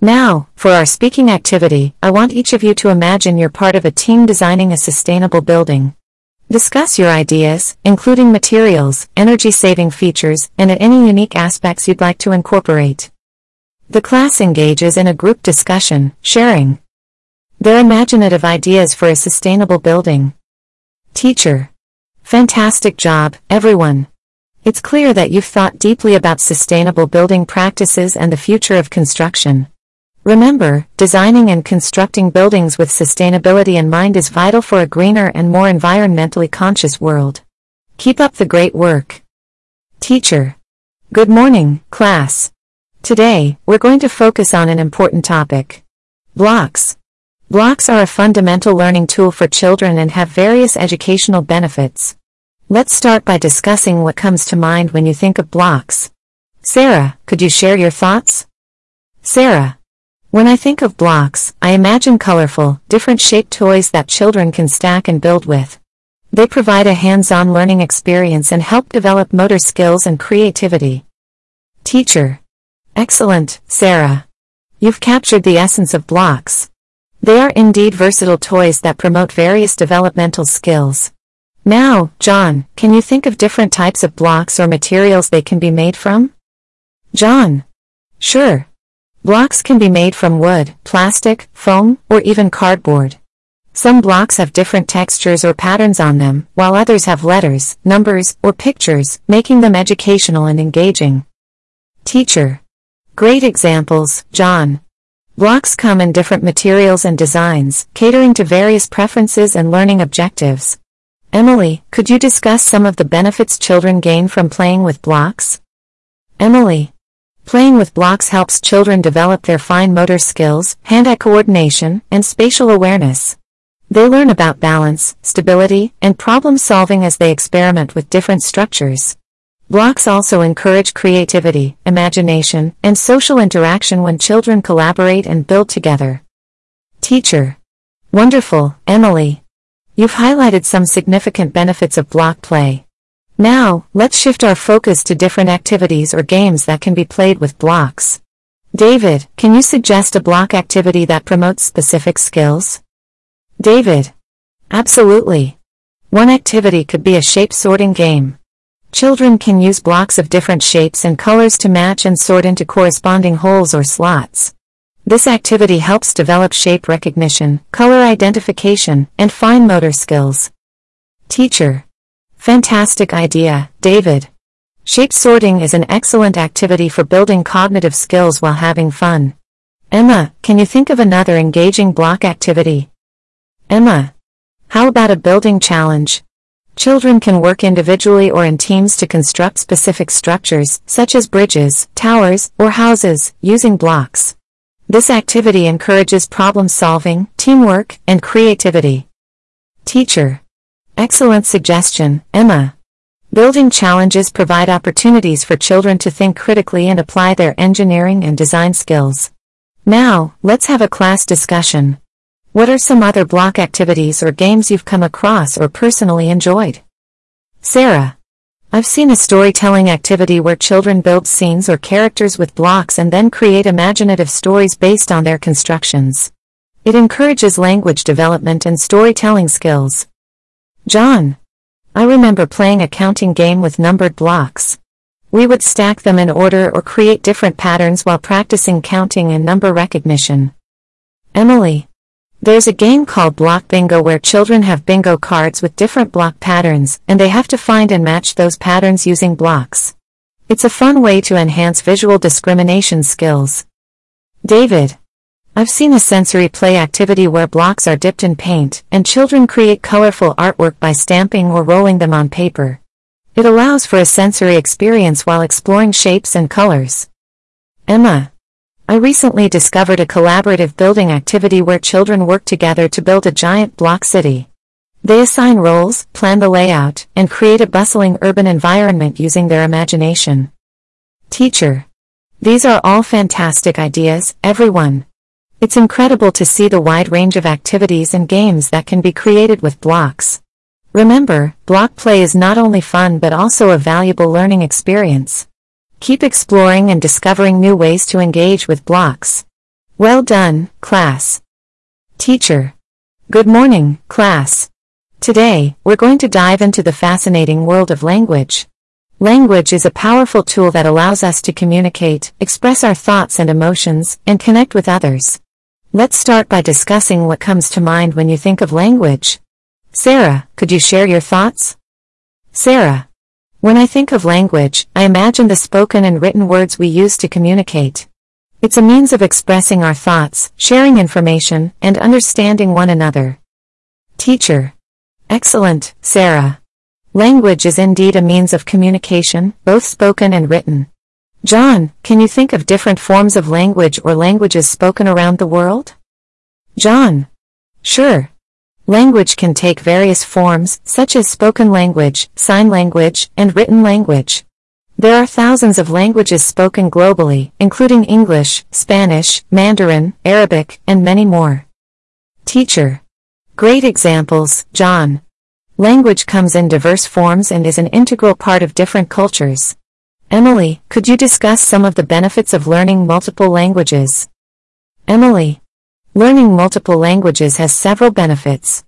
Now, for our speaking activity, I want each of you to imagine you're part of a team designing a sustainable building. Discuss your ideas, including materials, energy-saving features, and any unique aspects you'd like to incorporate. The class engages in a group discussion, sharing their imaginative ideas for a sustainable building. Teacher: Fantastic job, everyone. It's clear that you've thought deeply about sustainable building practices and the future of construction. Remember, designing and constructing buildings with sustainability in mind is vital for a greener and more environmentally conscious world. Keep up the great work. Teacher: Good morning, class. Today, we're going to focus on an important topic. Blocks. Blocks are a fundamental learning tool for children and have various educational benefits. Let's start by discussing what comes to mind when you think of blocks. Sarah, could you share your thoughts? Sarah: When I think of blocks, I imagine colorful, different-shaped toys that children can stack and build with. They provide a hands-on learning experience and help develop motor skills and creativity. Teacher: Excellent, Sarah. You've captured the essence of blocks. They are indeed versatile toys that promote various developmental skills. Now, John, can you think of different types of blocks or materials they can be made from? John: Sure. Blocks can be made from wood, plastic, foam, or even cardboard. Some blocks have different textures or patterns on them, while others have letters, numbers, or pictures, making them educational and engaging. Teacher. Great examples, John. Blocks come in different materials and designs, catering to various preferences and learning objectives. Emily, could you discuss some of the benefits children gain from playing with blocks? Emily. Playing with blocks helps children develop their fine motor skills, hand-eye coordination, and spatial awareness. They learn about balance, stability, and problem-solving as they experiment with different structures. Blocks also encourage creativity, imagination, and social interaction when children collaborate and build together. Teacher. Wonderful, Emily. You've highlighted some significant benefits of block play. Now, let's shift our focus to different activities or games that can be played with blocks. David, can you suggest a block activity that promotes specific skills? David. Absolutely. One activity could be a shape sorting game. Children can use blocks of different shapes and colors to match and sort into corresponding holes or slots. This activity helps develop shape recognition, color identification, and fine motor skills. Teacher. Fantastic idea, David. Shape sorting is an excellent activity for building cognitive skills while having fun. Emma, can you think of another engaging block activity? Emma. How about a building challenge? Children can work individually or in teams to construct specific structures, such as bridges, towers, or houses, using blocks. This activity encourages problem solving, teamwork, and creativity. Teacher. Excellent suggestion, Emma. Building challenges provide opportunities for children to think critically and apply their engineering and design skills. Now, let's have a class discussion. What are some other block activities or games you've come across or personally enjoyed? Sarah. I've seen a storytelling activity where children build scenes or characters with blocks and then create imaginative stories based on their constructions. It encourages language development and storytelling skills. John. I remember playing a counting game with numbered blocks. We would stack them in order or create different patterns while practicing counting and number recognition. Emily. There's a game called Block Bingo where children have bingo cards with different block patterns, and they have to find and match those patterns using blocks. It's a fun way to enhance visual discrimination skills. David. I've seen a sensory play activity where blocks are dipped in paint, and children create colorful artwork by stamping or rolling them on paper. It allows for a sensory experience while exploring shapes and colors. Emma. I recently discovered a collaborative building activity where children work together to build a giant block city. They assign roles, plan the layout, and create a bustling urban environment using their imagination. Teacher. These are all fantastic ideas, everyone. It's incredible to see the wide range of activities and games that can be created with blocks. Remember, block play is not only fun but also a valuable learning experience. Keep exploring and discovering new ways to engage with blocks. Well done, class. Teacher. Good morning, class. Today, we're going to dive into the fascinating world of language. Language is a powerful tool that allows us to communicate, express our thoughts and emotions, and connect with others. Let's start by discussing what comes to mind when you think of language. Sarah, could you share your thoughts? Sarah. When I think of language, I imagine the spoken and written words we use to communicate. It's a means of expressing our thoughts, sharing information, and understanding one another. Teacher. Excellent, Sarah. Language is indeed a means of communication, both spoken and written. John, can you think of different forms of language or languages spoken around the world? John. Sure. Language can take various forms, such as spoken language, sign language, and written language. There are thousands of languages spoken globally, including English, Spanish, Mandarin, Arabic, and many more. Teacher. Great examples, John. Language comes in diverse forms and is an integral part of different cultures. Emily, could you discuss some of the benefits of learning multiple languages? Emily. Learning multiple languages has several benefits.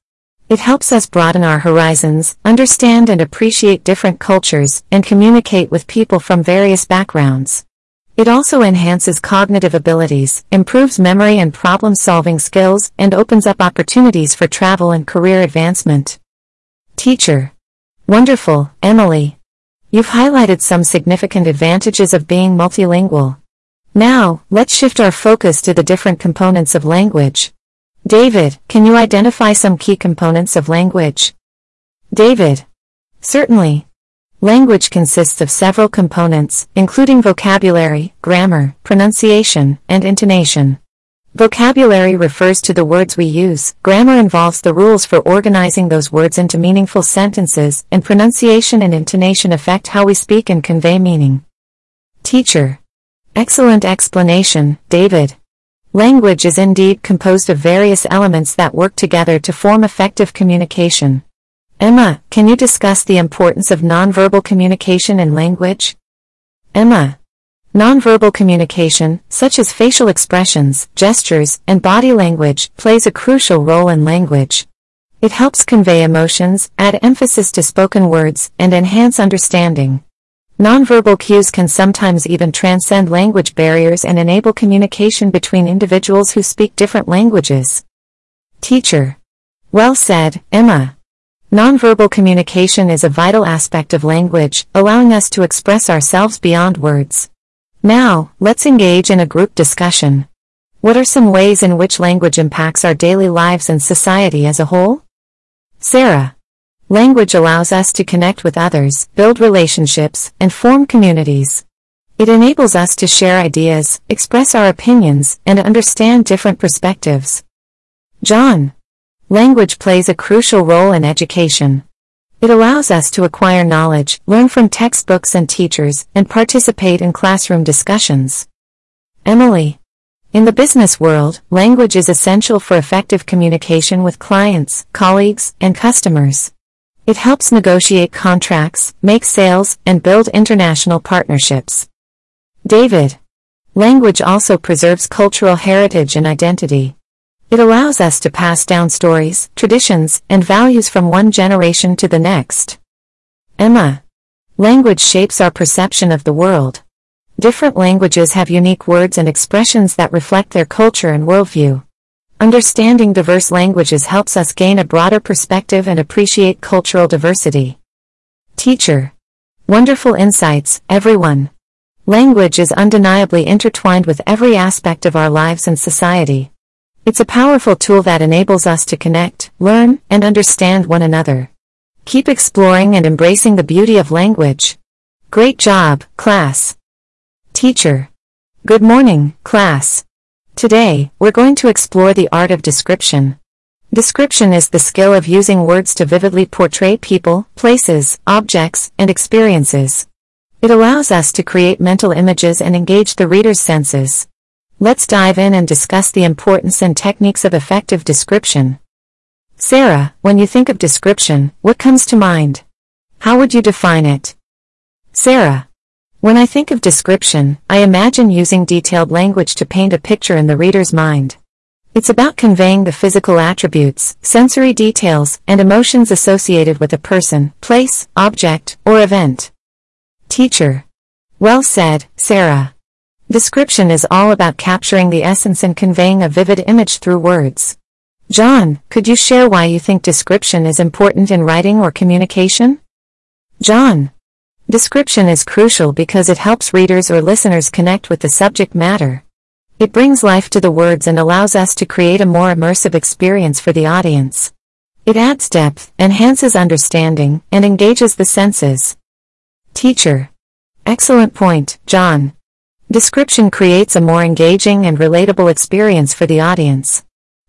It helps us broaden our horizons, understand and appreciate different cultures, and communicate with people from various backgrounds. It also enhances cognitive abilities, improves memory and problem-solving skills, and opens up opportunities for travel and career advancement. Teacher. Wonderful, Emily. You've highlighted some significant advantages of being multilingual. Now, let's shift our focus to the different components of language. David, can you identify some key components of language? David. Certainly. Language consists of several components, including vocabulary, grammar, pronunciation, and intonation. Vocabulary refers to the words we use, grammar involves the rules for organizing those words into meaningful sentences, and pronunciation and intonation affect how we speak and convey meaning. Teacher. Excellent explanation, David. Language is indeed composed of various elements that work together to form effective communication. Emma, can you discuss the importance of nonverbal communication in language? Emma. Nonverbal communication, such as facial expressions, gestures, and body language, plays a crucial role in language. It helps convey emotions, add emphasis to spoken words, and enhance understanding. Nonverbal cues can sometimes even transcend language barriers and enable communication between individuals who speak different languages. Teacher. Well said, Emma. Nonverbal communication is a vital aspect of language, allowing us to express ourselves beyond words. Now, let's engage in a group discussion. What are some ways in which language impacts our daily lives and society as a whole? Sarah. Language allows us to connect with others, build relationships, and form communities. It enables us to share ideas, express our opinions, and understand different perspectives. John. Language plays a crucial role in education. It allows us to acquire knowledge, learn from textbooks and teachers, and participate in classroom discussions. Emily. In the business world, language is essential for effective communication with clients, colleagues, and customers. It helps negotiate contracts, make sales, and build international partnerships. David. Language also preserves cultural heritage and identity. It allows us to pass down stories, traditions, and values from one generation to the next. Emma. Language shapes our perception of the world. Different languages have unique words and expressions that reflect their culture and worldview. Understanding diverse languages helps us gain a broader perspective and appreciate cultural diversity. Teacher. Wonderful insights, everyone. Language is undeniably intertwined with every aspect of our lives and society. It's a powerful tool that enables us to connect, learn, and understand one another. Keep exploring and embracing the beauty of language. Great job, class. Teacher. Good morning, class. Today, we're going to explore the art of description. Description is the skill of using words to vividly portray people, places, objects, and experiences. It allows us to create mental images and engage the reader's senses. Let's dive in and discuss the importance and techniques of effective description. Sarah, when you think of description, what comes to mind? How would you define it? Sarah. When I think of description, I imagine using detailed language to paint a picture in the reader's mind. It's about conveying the physical attributes, sensory details, and emotions associated with a person, place, object, or event. Teacher. Well said, Sarah. Description is all about capturing the essence and conveying a vivid image through words. John, could you share why you think description is important in writing or communication? John. Description is crucial because it helps readers or listeners connect with the subject matter. It brings life to the words and allows us to create a more immersive experience for the audience. It adds depth, enhances understanding, and engages the senses. Teacher. Excellent point, John. Description creates a more engaging and relatable experience for the audience.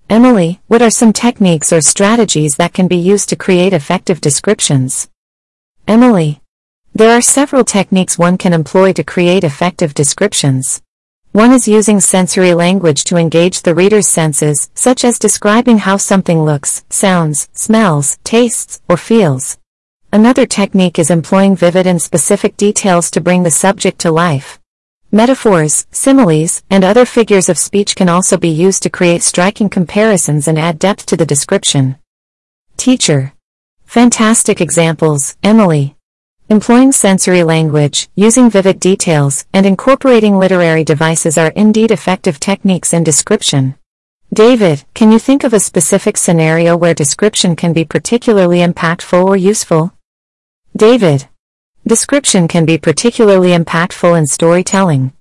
Emily, what are some techniques or strategies that can be used to create effective descriptions? Emily. There are several techniques one can employ to create effective descriptions. One is using sensory language to engage the reader's senses, such as describing how something looks, sounds, smells, tastes, or feels. Another technique is employing vivid and specific details to bring the subject to life. Metaphors, similes, and other figures of speech can also be used to create striking comparisons and add depth to the description. Teacher. Fantastic examples, Emily. Employing sensory language, using vivid details, and incorporating literary devices are indeed effective techniques in description. David, can you think of a specific scenario where description can be particularly impactful or useful? David, description can be particularly impactful in storytelling.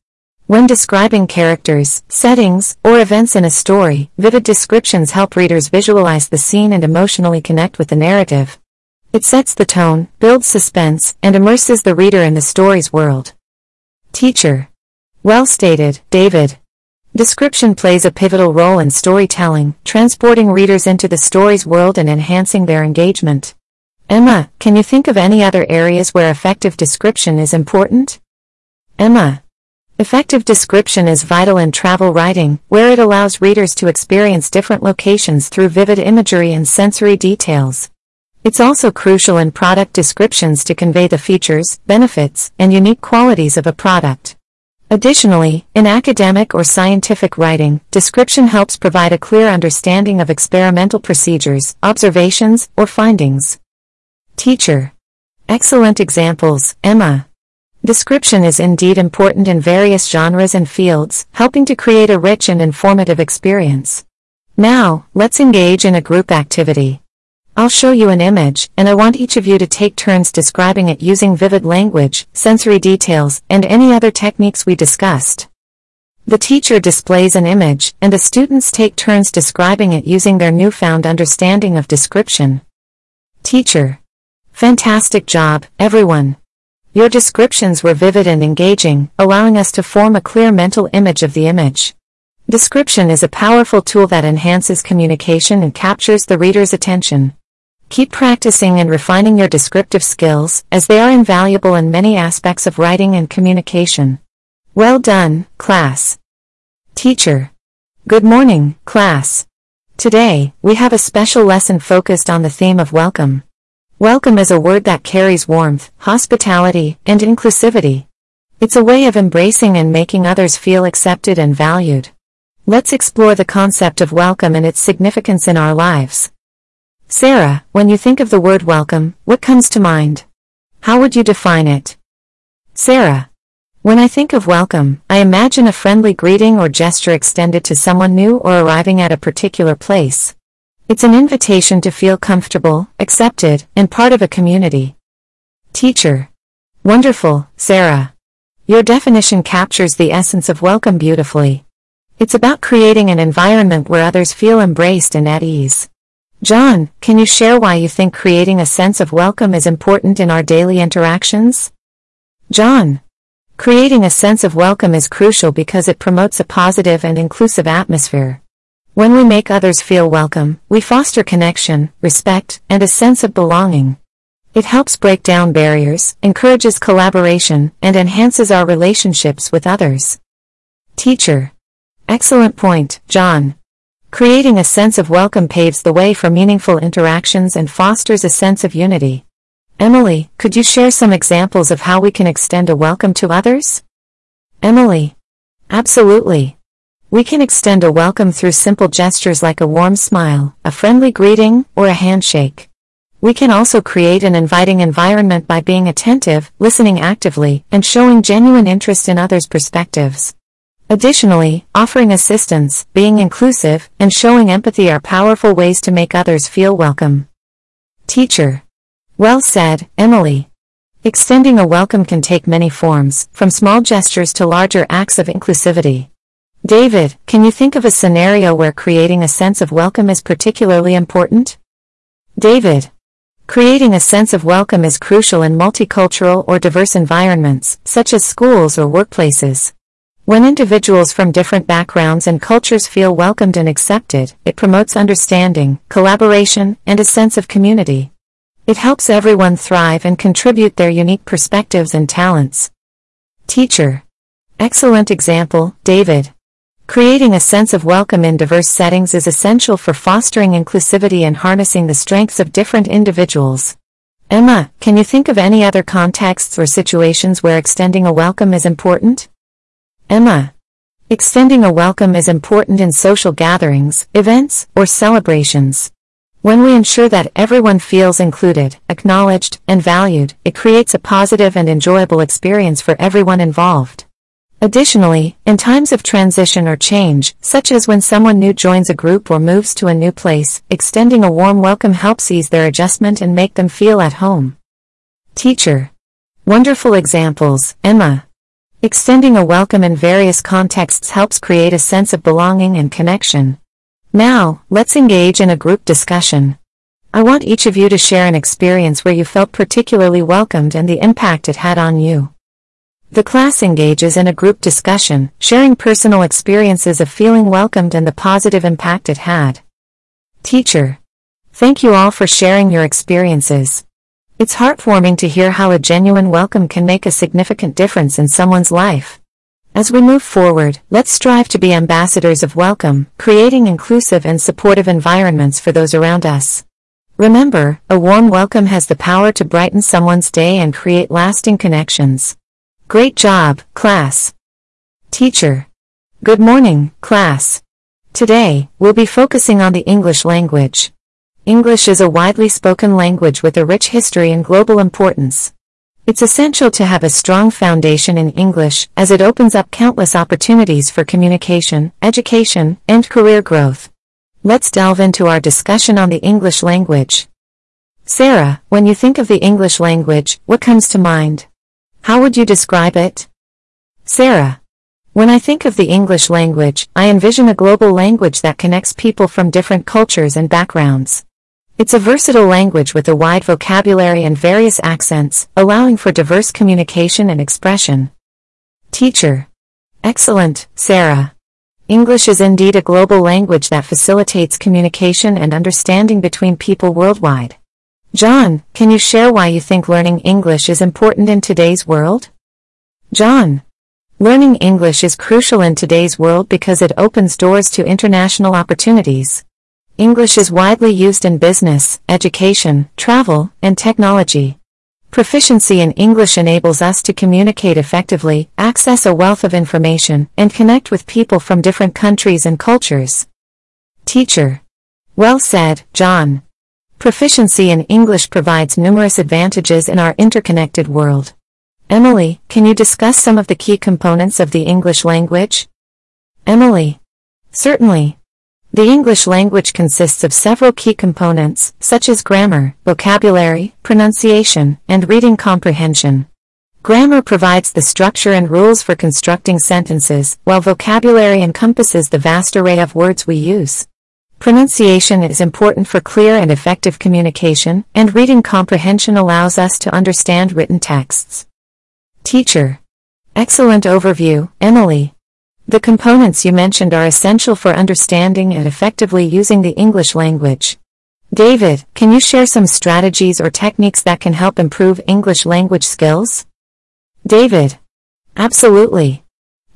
When describing characters, settings, or events in a story, vivid descriptions help readers visualize the scene and emotionally connect with the narrative. It sets the tone, builds suspense, and immerses the reader in the story's world. Teacher, well stated, David. Description plays a pivotal role in storytelling, transporting readers into the story's world and enhancing their engagement. Emma, can you think of any other areas where effective description is important? Emma, effective description is vital in travel writing, where it allows readers to experience different locations through vivid imagery and sensory details. It's also crucial in product descriptions to convey the features, benefits, and unique qualities of a product. Additionally, in academic or scientific writing, description helps provide a clear understanding of experimental procedures, observations, or findings. Teacher. Excellent examples, Emma. Description is indeed important in various genres and fields, helping to create a rich and informative experience. Now, let's engage in a group activity. I'll show you an image, and I want each of you to take turns describing it using vivid language, sensory details, and any other techniques we discussed. The teacher displays an image, and the students take turns describing it using their newfound understanding of description. Teacher. Fantastic job, everyone. Your descriptions were vivid and engaging, allowing us to form a clear mental image of the image. Description is a powerful tool that enhances communication and captures the reader's attention. Keep practicing and refining your descriptive skills, as they are invaluable in many aspects of writing and communication. Well done, class. Teacher. Good morning, class. Today, we have a special lesson focused on the theme of welcome. Welcome is a word that carries warmth, hospitality, and inclusivity. It's a way of embracing and making others feel accepted and valued. Let's explore the concept of welcome and its significance in our lives. Sarah, when you think of the word welcome, what comes to mind? How would you define it? Sarah, when I think of welcome, I imagine a friendly greeting or gesture extended to someone new or arriving at a particular place. It's an invitation to feel comfortable, accepted, and part of a community. Teacher. Wonderful, Sarah. Your definition captures the essence of welcome beautifully. It's about creating an environment where others feel embraced and at ease. John, can you share why you think creating a sense of welcome is important in our daily interactions? John. Creating a sense of welcome is crucial because it promotes a positive and inclusive atmosphere. When we make others feel welcome, we foster connection, respect, and a sense of belonging. It helps break down barriers, encourages collaboration, and enhances our relationships with others. Teacher. Excellent point, John. Creating a sense of welcome paves the way for meaningful interactions and fosters a sense of unity. Emily, could you share some examples of how we can extend a welcome to others? Emily. Absolutely. We can extend a welcome through simple gestures like a warm smile, a friendly greeting, or a handshake. We can also create an inviting environment by being attentive, listening actively, and showing genuine interest in others' perspectives. Additionally, offering assistance, being inclusive, and showing empathy are powerful ways to make others feel welcome. Teacher. Well said, Emily. Extending a welcome can take many forms, from small gestures to larger acts of inclusivity. David, can you think of a scenario where creating a sense of welcome is particularly important? David, creating a sense of welcome is crucial in multicultural or diverse environments, such as schools or workplaces. When individuals from different backgrounds and cultures feel welcomed and accepted, it promotes understanding, collaboration, and a sense of community. It helps everyone thrive and contribute their unique perspectives and talents. Teacher. Excellent example, David. Creating a sense of welcome in diverse settings is essential for fostering inclusivity and harnessing the strengths of different individuals. Emma, can you think of any other contexts or situations where extending a welcome is important? Emma, extending a welcome is important in social gatherings, events, or celebrations. When we ensure that everyone feels included, acknowledged, and valued, it creates a positive and enjoyable experience for everyone involved. Additionally, in times of transition or change, such as when someone new joins a group or moves to a new place, extending a warm welcome helps ease their adjustment and make them feel at home. Teacher. Wonderful examples, Emma. Extending a welcome in various contexts helps create a sense of belonging and connection. Now, let's engage in a group discussion. I want each of you to share an experience where you felt particularly welcomed and the impact it had on you. The class engages in a group discussion, sharing personal experiences of feeling welcomed and the positive impact it had. Teacher. Thank you all for sharing your experiences. It's heartwarming to hear how a genuine welcome can make a significant difference in someone's life. As we move forward, let's strive to be ambassadors of welcome, creating inclusive and supportive environments for those around us. Remember, a warm welcome has the power to brighten someone's day and create lasting connections. Great job, class. Teacher. Good morning, class. Today, we'll be focusing on the English language. English is a widely spoken language with a rich history and global importance. It's essential to have a strong foundation in English, as it opens up countless opportunities for communication, education, and career growth. Let's delve into our discussion on the English language. Sarah, when you think of the English language, what comes to mind? How would you describe it? Sarah, when I think of the English language, I envision a global language that connects people from different cultures and backgrounds. It's a versatile language with a wide vocabulary and various accents, allowing for diverse communication and expression. Teacher. Excellent, Sarah. English is indeed a global language that facilitates communication and understanding between people worldwide. John, can you share why you think learning English is important in today's world? John. Learning English is crucial in today's world because it opens doors to international opportunities. English is widely used in business, education, travel, and technology. Proficiency in English enables us to communicate effectively, access a wealth of information, and connect with people from different countries and cultures. Teacher. Well said, John. Proficiency in English provides numerous advantages in our interconnected world. Emily, can you discuss some of the key components of the English language? Emily. Certainly. The English language consists of several key components, such as grammar, vocabulary, pronunciation, and reading comprehension. Grammar provides the structure and rules for constructing sentences, while vocabulary encompasses the vast array of words we use. Pronunciation is important for clear and effective communication, and reading comprehension allows us to understand written texts. Teacher. Excellent overview, Emily. The components you mentioned are essential for understanding and effectively using the English language. David, can you share some strategies or techniques that can help improve English language skills? David. Absolutely.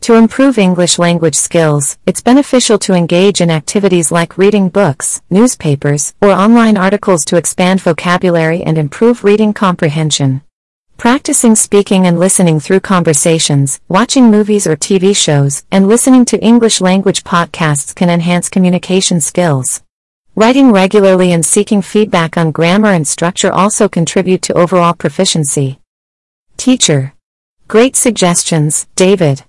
To improve English language skills, it's beneficial to engage in activities like reading books, newspapers, or online articles to expand vocabulary and improve reading comprehension. Practicing speaking and listening through conversations, watching movies or TV shows, and listening to English language podcasts can enhance communication skills. Writing regularly and seeking feedback on grammar and structure also contribute to overall proficiency. Teacher. Great suggestions, David.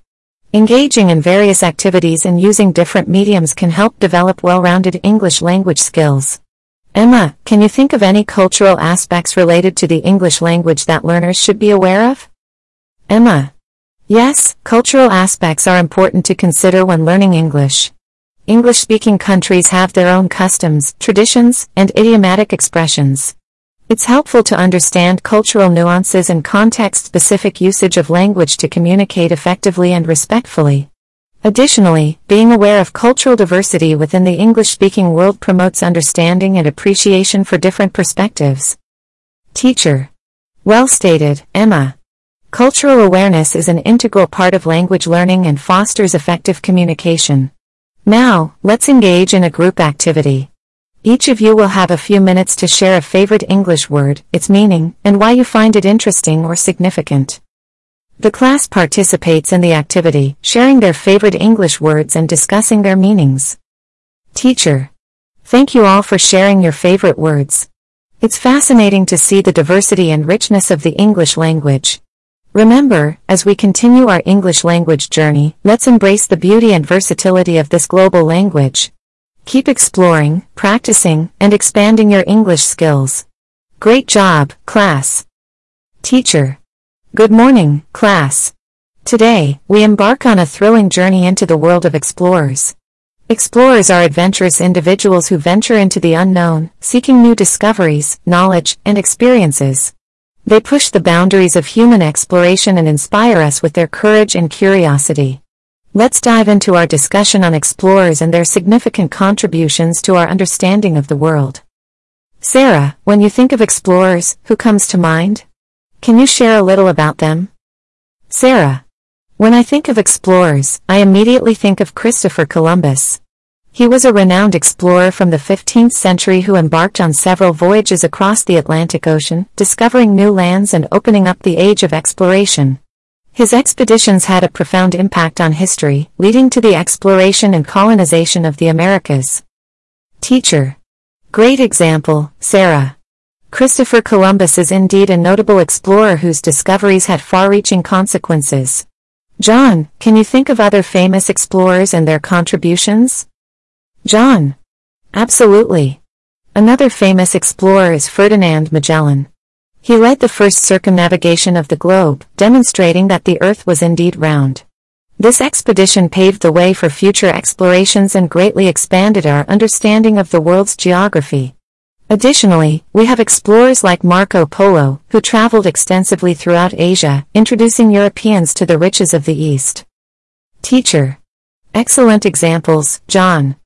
Engaging in various activities and using different mediums can help develop well-rounded English language skills. Emma, can you think of any cultural aspects related to the English language that learners should be aware of? Emma. Yes, cultural aspects are important to consider when learning English. English-speaking countries have their own customs, traditions, and idiomatic expressions. It's helpful to understand cultural nuances and context-specific usage of language to communicate effectively and respectfully. Additionally, being aware of cultural diversity within the English-speaking world promotes understanding and appreciation for different perspectives. Teacher. Well stated, Emma. Cultural awareness is an integral part of language learning and fosters effective communication. Now, let's engage in a group activity. Each of you will have a few minutes to share a favorite English word, its meaning, and why you find it interesting or significant. The class participates in the activity, sharing their favorite English words and discussing their meanings. Teacher. Thank you all for sharing your favorite words. It's fascinating to see the diversity and richness of the English language. Remember, as we continue our English language journey, let's embrace the beauty and versatility of this global language. Keep exploring, practicing, and expanding your English skills. Great job, class. Teacher. Good morning, class. Today, we embark on a thrilling journey into the world of explorers. Explorers are adventurous individuals who venture into the unknown, seeking new discoveries, knowledge, and experiences. They push the boundaries of human exploration and inspire us with their courage and curiosity. Let's dive into our discussion on explorers and their significant contributions to our understanding of the world. Sarah, when you think of explorers, who comes to mind? Can you share a little about them? Sarah. When I think of explorers, I immediately think of Christopher Columbus. He was a renowned explorer from the 15th century who embarked on several voyages across the Atlantic Ocean, discovering new lands and opening up the age of exploration. His expeditions had a profound impact on history, leading to the exploration and colonization of the Americas. Teacher. Great example, Sarah. Christopher Columbus is indeed a notable explorer whose discoveries had far-reaching consequences. John, can you think of other famous explorers and their contributions? John. Absolutely. Another famous explorer is Ferdinand Magellan. He led the first circumnavigation of the globe, demonstrating that the Earth was indeed round. This expedition paved the way for future explorations and greatly expanded our understanding of the world's geography. Additionally, we have explorers like Marco Polo, who traveled extensively throughout Asia, introducing Europeans to the riches of the East. Teacher. Excellent examples, John.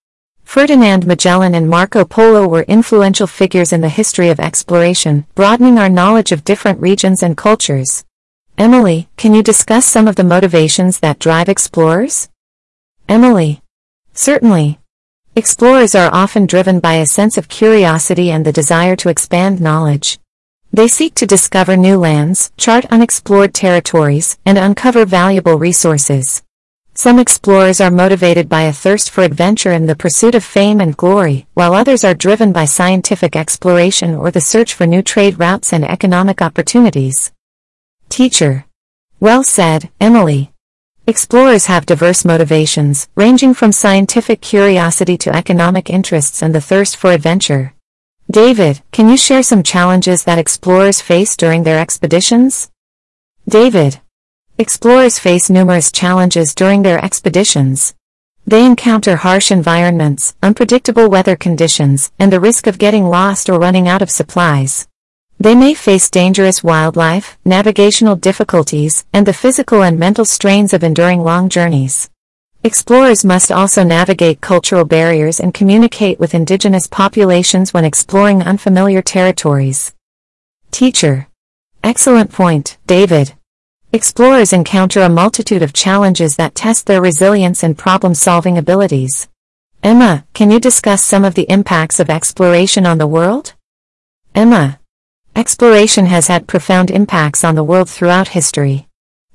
Ferdinand Magellan and Marco Polo were influential figures in the history of exploration, broadening our knowledge of different regions and cultures. Emily, can you discuss some of the motivations that drive explorers? Emily. Certainly. Explorers are often driven by a sense of curiosity and the desire to expand knowledge. They seek to discover new lands, chart unexplored territories, and uncover valuable resources. Some explorers are motivated by a thirst for adventure and the pursuit of fame and glory, while others are driven by scientific exploration or the search for new trade routes and economic opportunities. Teacher. Well said, Emily. Explorers have diverse motivations, ranging from scientific curiosity to economic interests and the thirst for adventure. David, can you share some challenges that explorers face during their expeditions? David. Explorers face numerous challenges during their expeditions. They encounter harsh environments, unpredictable weather conditions, and the risk of getting lost or running out of supplies. They may face dangerous wildlife, navigational difficulties, and the physical and mental strains of enduring long journeys. Explorers must also navigate cultural barriers and communicate with indigenous populations when exploring unfamiliar territories. Teacher. Excellent point, David. Explorers encounter a multitude of challenges that test their resilience and problem-solving abilities. Emma, can you discuss some of the impacts of exploration on the world? Emma. Exploration has had profound impacts on the world throughout history.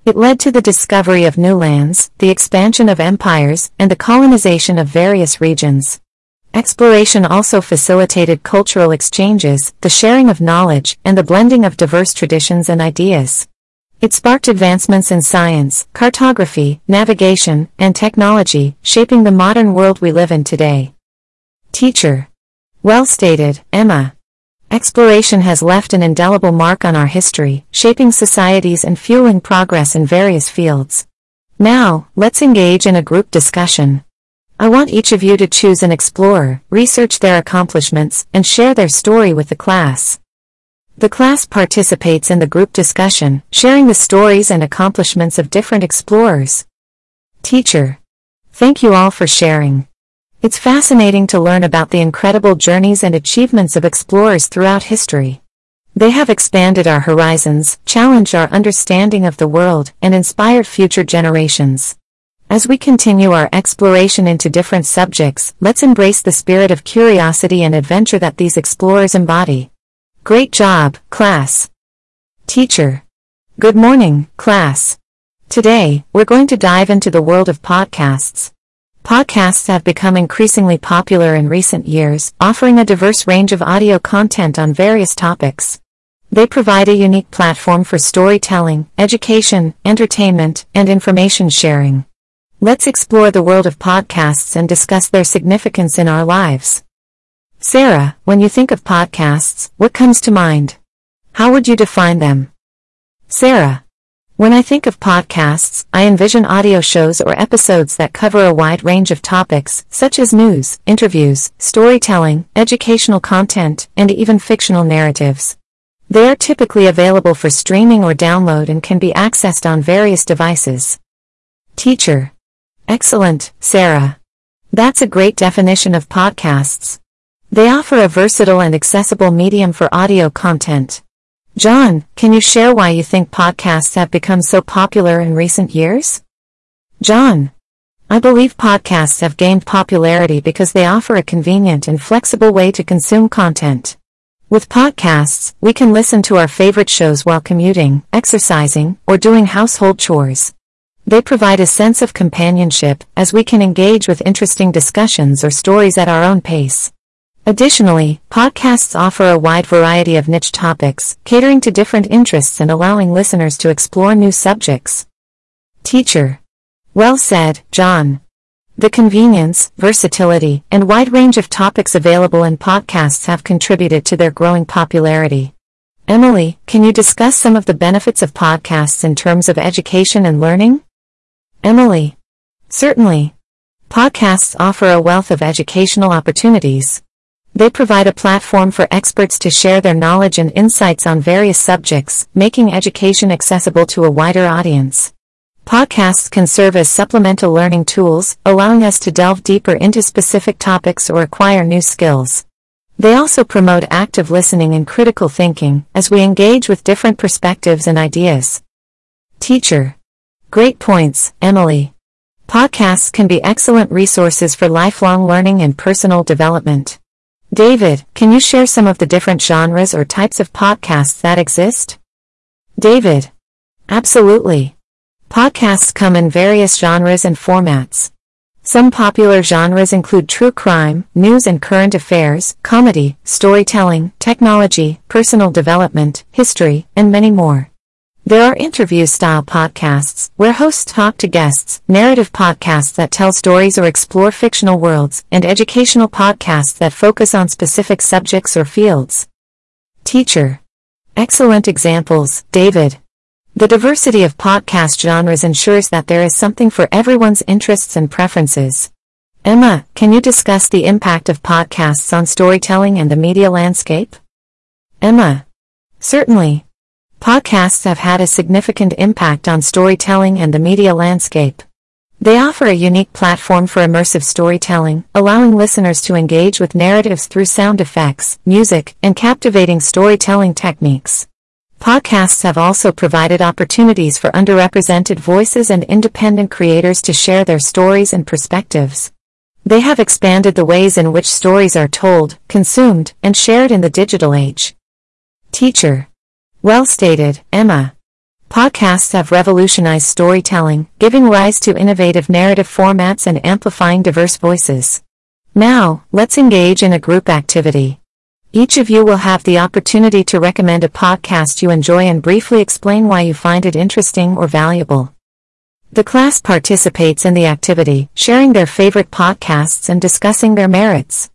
It led to the discovery of new lands, the expansion of empires, and the colonization of various regions. Exploration also facilitated cultural exchanges, the sharing of knowledge, and the blending of diverse traditions and ideas. It sparked advancements in science, cartography, navigation, and technology, shaping the modern world we live in today. Teacher. Well stated, Emma. Exploration has left an indelible mark on our history, shaping societies and fueling progress in various fields. Now, let's engage in a group discussion. I want each of you to choose an explorer, research their accomplishments, and share their story with the class. The class participates in the group discussion, sharing the stories and accomplishments of different explorers. Teacher. Thank you all for sharing. It's fascinating to learn about the incredible journeys and achievements of explorers throughout history. They have expanded our horizons, challenged our understanding of the world, and inspired future generations. As we continue our exploration into different subjects, let's embrace the spirit of curiosity and adventure that these explorers embody. Great job, class. Teacher. Good morning, class. Today, we're going to dive into the world of podcasts. Podcasts have become increasingly popular in recent years, offering a diverse range of audio content on various topics. They provide a unique platform for storytelling, education, entertainment, and information sharing. Let's explore the world of podcasts and discuss their significance in our lives. Sarah, when you think of podcasts, what comes to mind? How would you define them? Sarah, when I think of podcasts, I envision audio shows or episodes that cover a wide range of topics, such as news, interviews, storytelling, educational content, and even fictional narratives. They are typically available for streaming or download and can be accessed on various devices. Teacher. Excellent, Sarah. That's a great definition of podcasts. They offer a versatile and accessible medium for audio content. John, can you share why you think podcasts have become so popular in recent years? John. I believe podcasts have gained popularity because they offer a convenient and flexible way to consume content. With podcasts, we can listen to our favorite shows while commuting, exercising, or doing household chores. They provide a sense of companionship, as we can engage with interesting discussions or stories at our own pace. Additionally, podcasts offer a wide variety of niche topics, catering to different interests and allowing listeners to explore new subjects. Teacher. Well said, John. The convenience, versatility, and wide range of topics available in podcasts have contributed to their growing popularity. Emily, can you discuss some of the benefits of podcasts in terms of education and learning? Emily. Certainly. Podcasts offer a wealth of educational opportunities. They provide a platform for experts to share their knowledge and insights on various subjects, making education accessible to a wider audience. Podcasts can serve as supplemental learning tools, allowing us to delve deeper into specific topics or acquire new skills. They also promote active listening and critical thinking, as we engage with different perspectives and ideas. Teacher. Great points, Emily. Podcasts can be excellent resources for lifelong learning and personal development. David, can you share some of the different genres or types of podcasts that exist? David. Absolutely. Podcasts come in various genres and formats. Some popular genres include true crime, news and current affairs, comedy, storytelling, technology, personal development, history, and many more. There are interview-style podcasts, where hosts talk to guests, narrative podcasts that tell stories or explore fictional worlds, and educational podcasts that focus on specific subjects or fields. Teacher. Excellent examples, David. The diversity of podcast genres ensures that there is something for everyone's interests and preferences. Emma, can you discuss the impact of podcasts on storytelling and the media landscape? Emma. Certainly. Podcasts have had a significant impact on storytelling and the media landscape. They offer a unique platform for immersive storytelling, allowing listeners to engage with narratives through sound effects, music, and captivating storytelling techniques. Podcasts have also provided opportunities for underrepresented voices and independent creators to share their stories and perspectives. They have expanded the ways in which stories are told, consumed, and shared in the digital age. Teacher. Well stated, Emma. Podcasts have revolutionized storytelling, giving rise to innovative narrative formats and amplifying diverse voices. Now, let's engage in a group activity. Each of you will have the opportunity to recommend a podcast you enjoy and briefly explain why you find it interesting or valuable. The class participates in the activity, sharing their favorite podcasts and discussing their merits.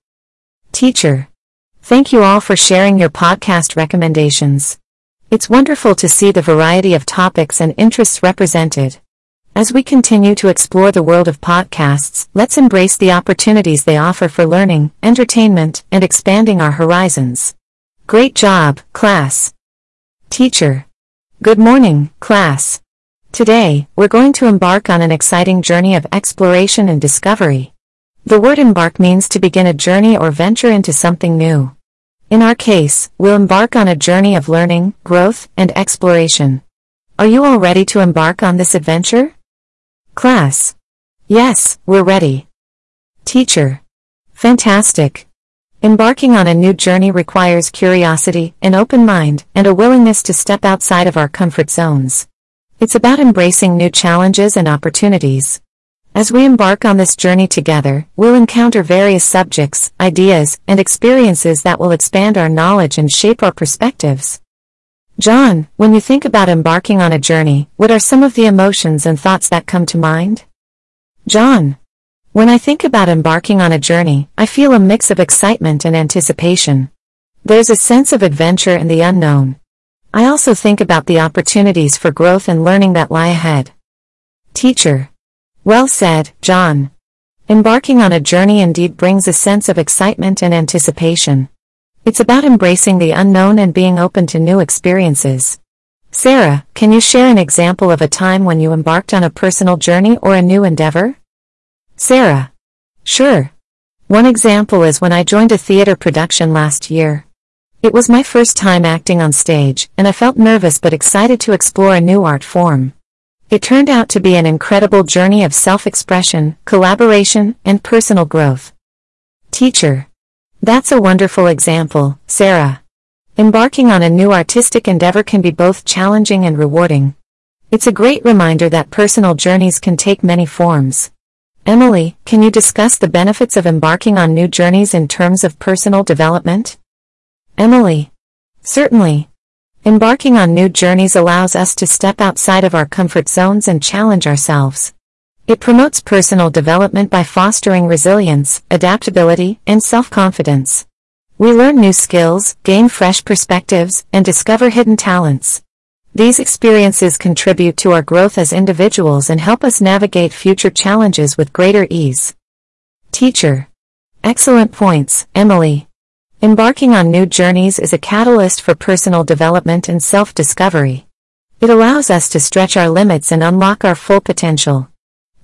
Teacher. Thank you all for sharing your podcast recommendations. It's wonderful to see the variety of topics and interests represented. As we continue to explore the world of podcasts, let's embrace the opportunities they offer for learning, entertainment, and expanding our horizons. Great job, class. Teacher. Good morning, class. Today, we're going to embark on an exciting journey of exploration and discovery. The word embark means to begin a journey or venture into something new. In our case, we'll embark on a journey of learning, growth, and exploration. Are you all ready to embark on this adventure? Class. Yes, we're ready. Teacher. Fantastic. Embarking on a new journey requires curiosity, an open mind, and a willingness to step outside of our comfort zones. It's about embracing new challenges and opportunities. As we embark on this journey together, we'll encounter various subjects, ideas, and experiences that will expand our knowledge and shape our perspectives. John, when you think about embarking on a journey, what are some of the emotions and thoughts that come to mind? John, when I think about embarking on a journey, I feel a mix of excitement and anticipation. There's a sense of adventure in the unknown. I also think about the opportunities for growth and learning that lie ahead. Teacher, well said, John. Embarking on a journey indeed brings a sense of excitement and anticipation. It's about embracing the unknown and being open to new experiences. Sarah, can you share an example of a time when you embarked on a personal journey or a new endeavor? Sarah, sure. One example is when I joined a theater production last year. It was my first time acting on stage, and I felt nervous but excited to explore a new art form. It turned out to be an incredible journey of self-expression, collaboration, and personal growth. Teacher, that's a wonderful example, Sarah. Embarking on a new artistic endeavor can be both challenging and rewarding. It's a great reminder that personal journeys can take many forms. Emily, can you discuss the benefits of embarking on new journeys in terms of personal development? Emily, certainly. Embarking on new journeys allows us to step outside of our comfort zones and challenge ourselves. It promotes personal development by fostering resilience, adaptability, and self-confidence. We learn new skills, gain fresh perspectives, and discover hidden talents. These experiences contribute to our growth as individuals and help us navigate future challenges with greater ease. Teacher, excellent points, Emily. Embarking on new journeys is a catalyst for personal development and self-discovery. It allows us to stretch our limits and unlock our full potential.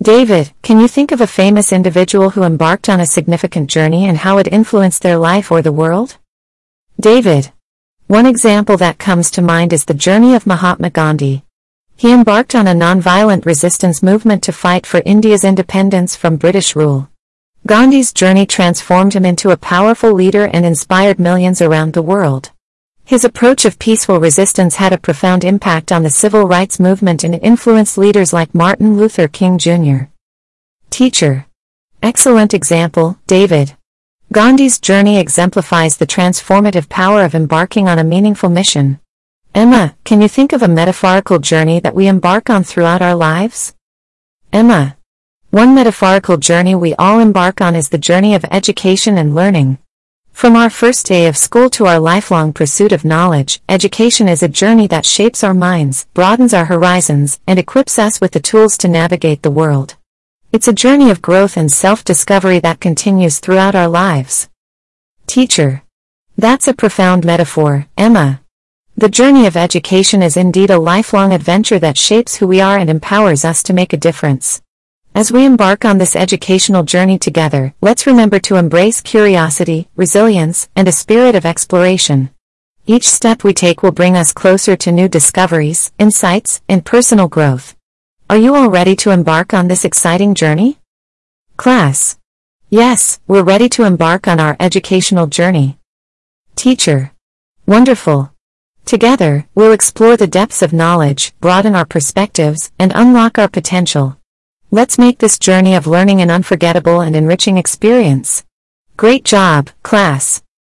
David, can you think of a famous individual who embarked on a significant journey and how it influenced their life or the world? David, one example that comes to mind is the journey of Mahatma Gandhi. He embarked on a nonviolent resistance movement to fight for India's independence from British rule. Gandhi's journey transformed him into a powerful leader and inspired millions around the world. His approach of peaceful resistance had a profound impact on the civil rights movement and influenced leaders like Martin Luther King Jr. Teacher, excellent example, David. Gandhi's journey exemplifies the transformative power of embarking on a meaningful mission. Emma, can you think of a metaphorical journey that we embark on throughout our lives? Emma, one metaphorical journey we all embark on is the journey of education and learning. From our first day of school to our lifelong pursuit of knowledge, education is a journey that shapes our minds, broadens our horizons, and equips us with the tools to navigate the world. It's a journey of growth and self-discovery that continues throughout our lives. Teacher, that's a profound metaphor, Emma. The journey of education is indeed a lifelong adventure that shapes who we are and empowers us to make a difference. As we embark on this educational journey together, let's remember to embrace curiosity, resilience, and a spirit of exploration. Each step we take will bring us closer to new discoveries, insights, and personal growth. Are you all ready to embark on this exciting journey? Class, yes, we're ready to embark on our educational journey. Teacher, wonderful. Together, we'll explore the depths of knowledge, broaden our perspectives, and unlock our potential. Let's make this journey of learning an unforgettable and enriching experience. Great job, class.